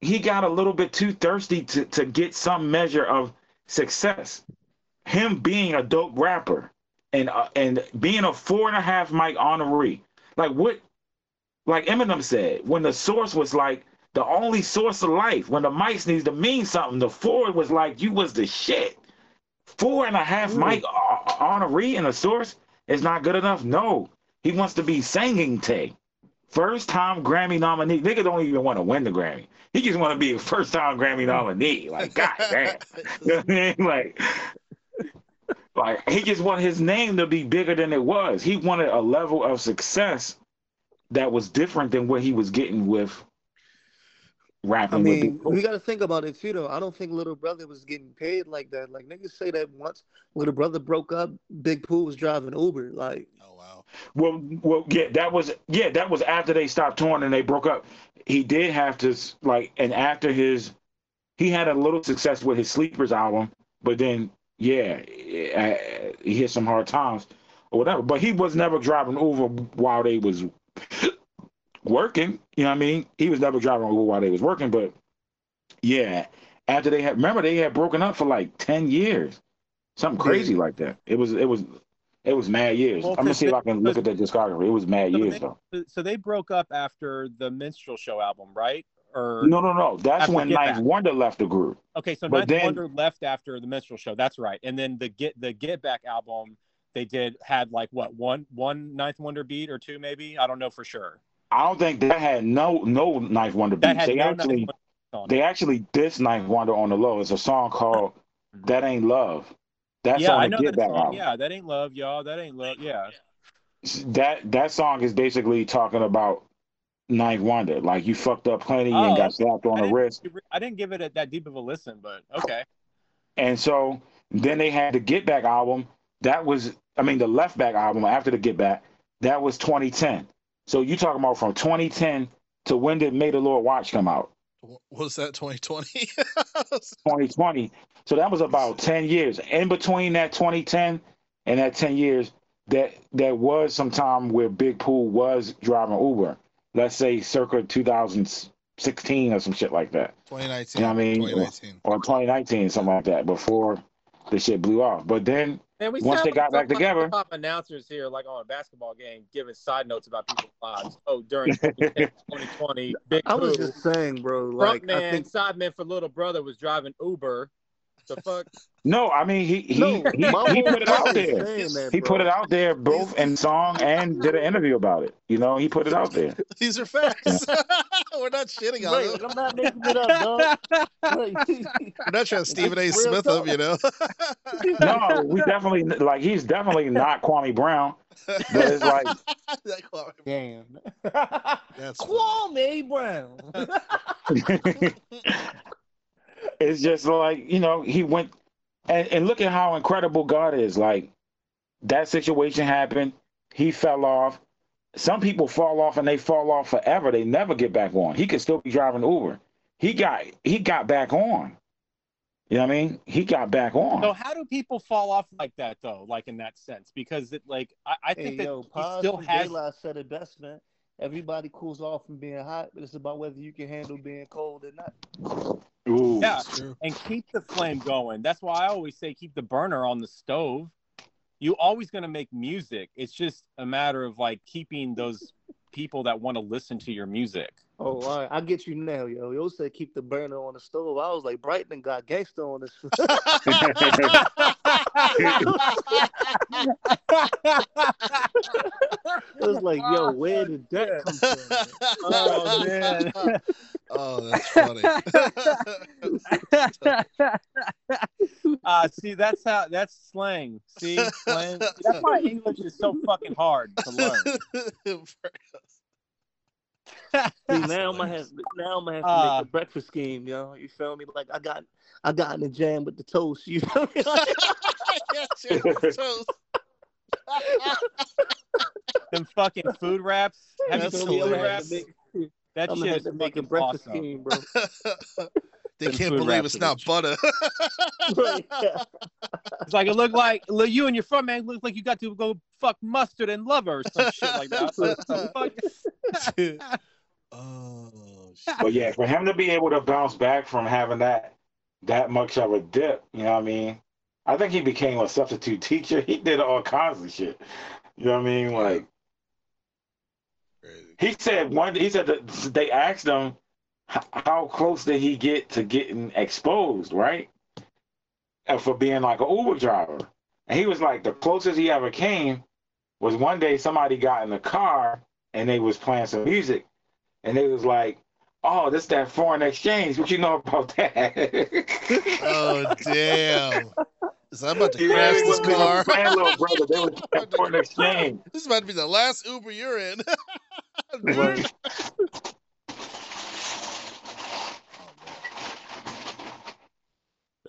he got a little bit too thirsty to, to get some measure of success. Him being a dope rapper and uh, and being a four and a half mic honoree, like what, like Eminem said, when the source was like the only source of life, when the mics needs to mean something, the four was like you was the shit. Four and a half Ooh. mic honoree and a source is not good enough. No, he wants to be singing Tay. First time Grammy nominee. Nigga don't even want to win the Grammy. He just want to be a first time Grammy nominee. Like, god damn. You know what I mean? Like, like, he just wanted his name to be bigger than it was. He wanted a level of success that was different than what he was getting with rapping. I mean, with we got to think about it too, though. I don't think Little Brother was getting paid like that. Like, niggas say that once Little Brother broke up, Big Pooh was driving Uber. Like, oh, wow. Well, well, yeah, that was yeah, that was after they stopped touring and they broke up. He did have to like, and after his, he had a little success with his Sleepers album, but then yeah, I, I, he hit some hard times or whatever. But he was never driving Uber while they was working. You know what I mean? He was never driving Uber while they was working. But yeah, after they had, remember they had broken up for like ten years, something crazy like that. It was it was. It was mad years. Well, I'm going to see if I can look at that discography. It was mad so years, they, though. So they broke up after the Minstrel Show album, right? Or No, no, no. That's when Ninth Back. Wonder left the group. Okay, so but Ninth then, Wonder left after the Minstrel Show. That's right. And then the Get the Get Back album, they did had like, what, one, one Ninth Wonder beat or two maybe? I don't know for sure. I don't think that had no no Ninth Wonder beat. They, no actually, they actually dissed Ninth Wonder on the low. It's a song called That Ain't Love. That yeah, I know that song. Album. Yeah, that ain't love, y'all. That ain't love. Yeah. That that song is basically talking about Ninth Wonder. Like you fucked up plenty oh, and got slapped on I the wrist. I didn't give it a, that deep of a listen, but okay. And so then they had the Get Back album. That was, I mean, the Left Back album after the Get Back. That was twenty ten. So you talking about from twenty ten to when did May the Lord Watch come out? Was that twenty twenty? twenty twenty. So that was about ten years. In between that twenty ten and that ten years, that there was some time where Big Pool was driving Uber. Let's say circa two thousand sixteen or some shit like that. twenty nineteen. You know what I mean? twenty nineteen. Or, or twenty nineteen, something like that, before the shit blew off. But then Man, we once they got back together. Top announcers here, like on a basketball game, giving side notes about people's lives. Oh, during twenty twenty, Big I was Pooh, just saying, bro. Like, frontman, sideman for Little Brother was driving Uber. The fuck? No, I mean he he, no, he, he put it out there. That, he put it out there both in song and did an interview about it. You know, he put it out there. These are facts. We're not shitting on Wait, them. I'm not making it up, dog. We're not trying to Stephen A. Smith talk. Him, you know. No, we definitely like he's definitely not Kwame Brown. But it's like damn. That's Kwame Brown. It's just like, you know, he went and, and look at how incredible God is. Like, that situation happened. He fell off. Some people fall off and they fall off forever. They never get back on. He could still be driving Uber. He got he got back on. You know what I mean? He got back on. So how do people fall off like that though? Like in that sense, because it like I, I think hey, that yo, he still has. Daylight said it best, man. Everybody cools off from being hot, but it's about whether you can handle being cold or not. Ooh, yeah, and keep the flame going. That's why I always say keep the burner on the stove. You're always going to make music. It's just a matter of like keeping those people that want to listen to your music. Oh, all right. I get you now, yo. Yo said keep the burner on the stove. I was like, Brighton got gangster on this. It was like, yo, where did that come from? Oh, man. Oh, that's funny. uh, see, that's how, that's slang. See, slang. That's why English is so fucking hard to learn. See, now I'm gonna have, now I'm gonna have to uh, make a breakfast scheme, yo. You feel me? Like I got, I got in the jam with the toast. You feel me? Like, yeah, toast. Them fucking food wraps. Have you seen food wraps? That shit is making breakfast awesome. Scheme, bro. They can't believe it's not butter. Right, yeah. It's like it looked like look, you and your front man look like you got to go fuck Mustard and Lover or some shit like that. Oh, shit. But yeah, for him to be able to bounce back from having that that much of a dip, you know what I mean? I think he became a substitute teacher. He did all kinds of shit. You know what I mean? Like crazy. He said one. He said that they asked him. How close did he get to getting exposed, right? And for being like an Uber driver. And he was like, the closest he ever came was one day somebody got in the car and they was playing some music. And they was like, oh, this that foreign exchange. What you know about that? Oh, damn. So I'm about to crash yeah, this car. Little brother. They was playing foreign exchange. This is about to be the last Uber you're in. Right.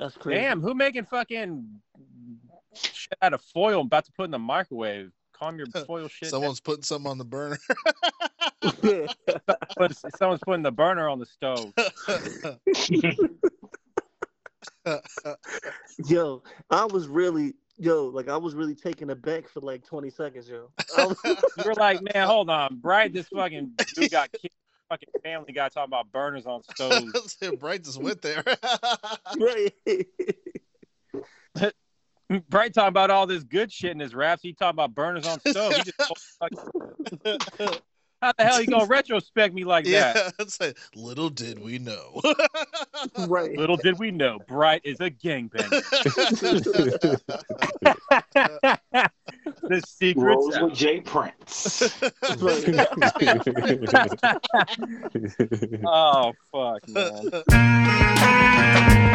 That's crazy. Damn, who making fucking shit out of foil? I'm about to put in the microwave. Calm your foil shit. Someone's down. Putting something on the burner. Someone's putting the burner on the stove. Yo, I was really, yo, like I was really taken aback for like twenty seconds, yo. Was... You were like, man, hold on, Bright, this fucking dude got kicked. Fucking Family Guy talking about burners on stoves. Bright just went there. Right. Bright talking about all this good shit in his raps. He talking about burners on stoves. He just fucking... How the hell you gonna retrospect me like yeah, that? That's like, little did we know. Right. Little did we know. Bright is a gangbanger. The secret Rose with Jay Prince. Oh fuck, man.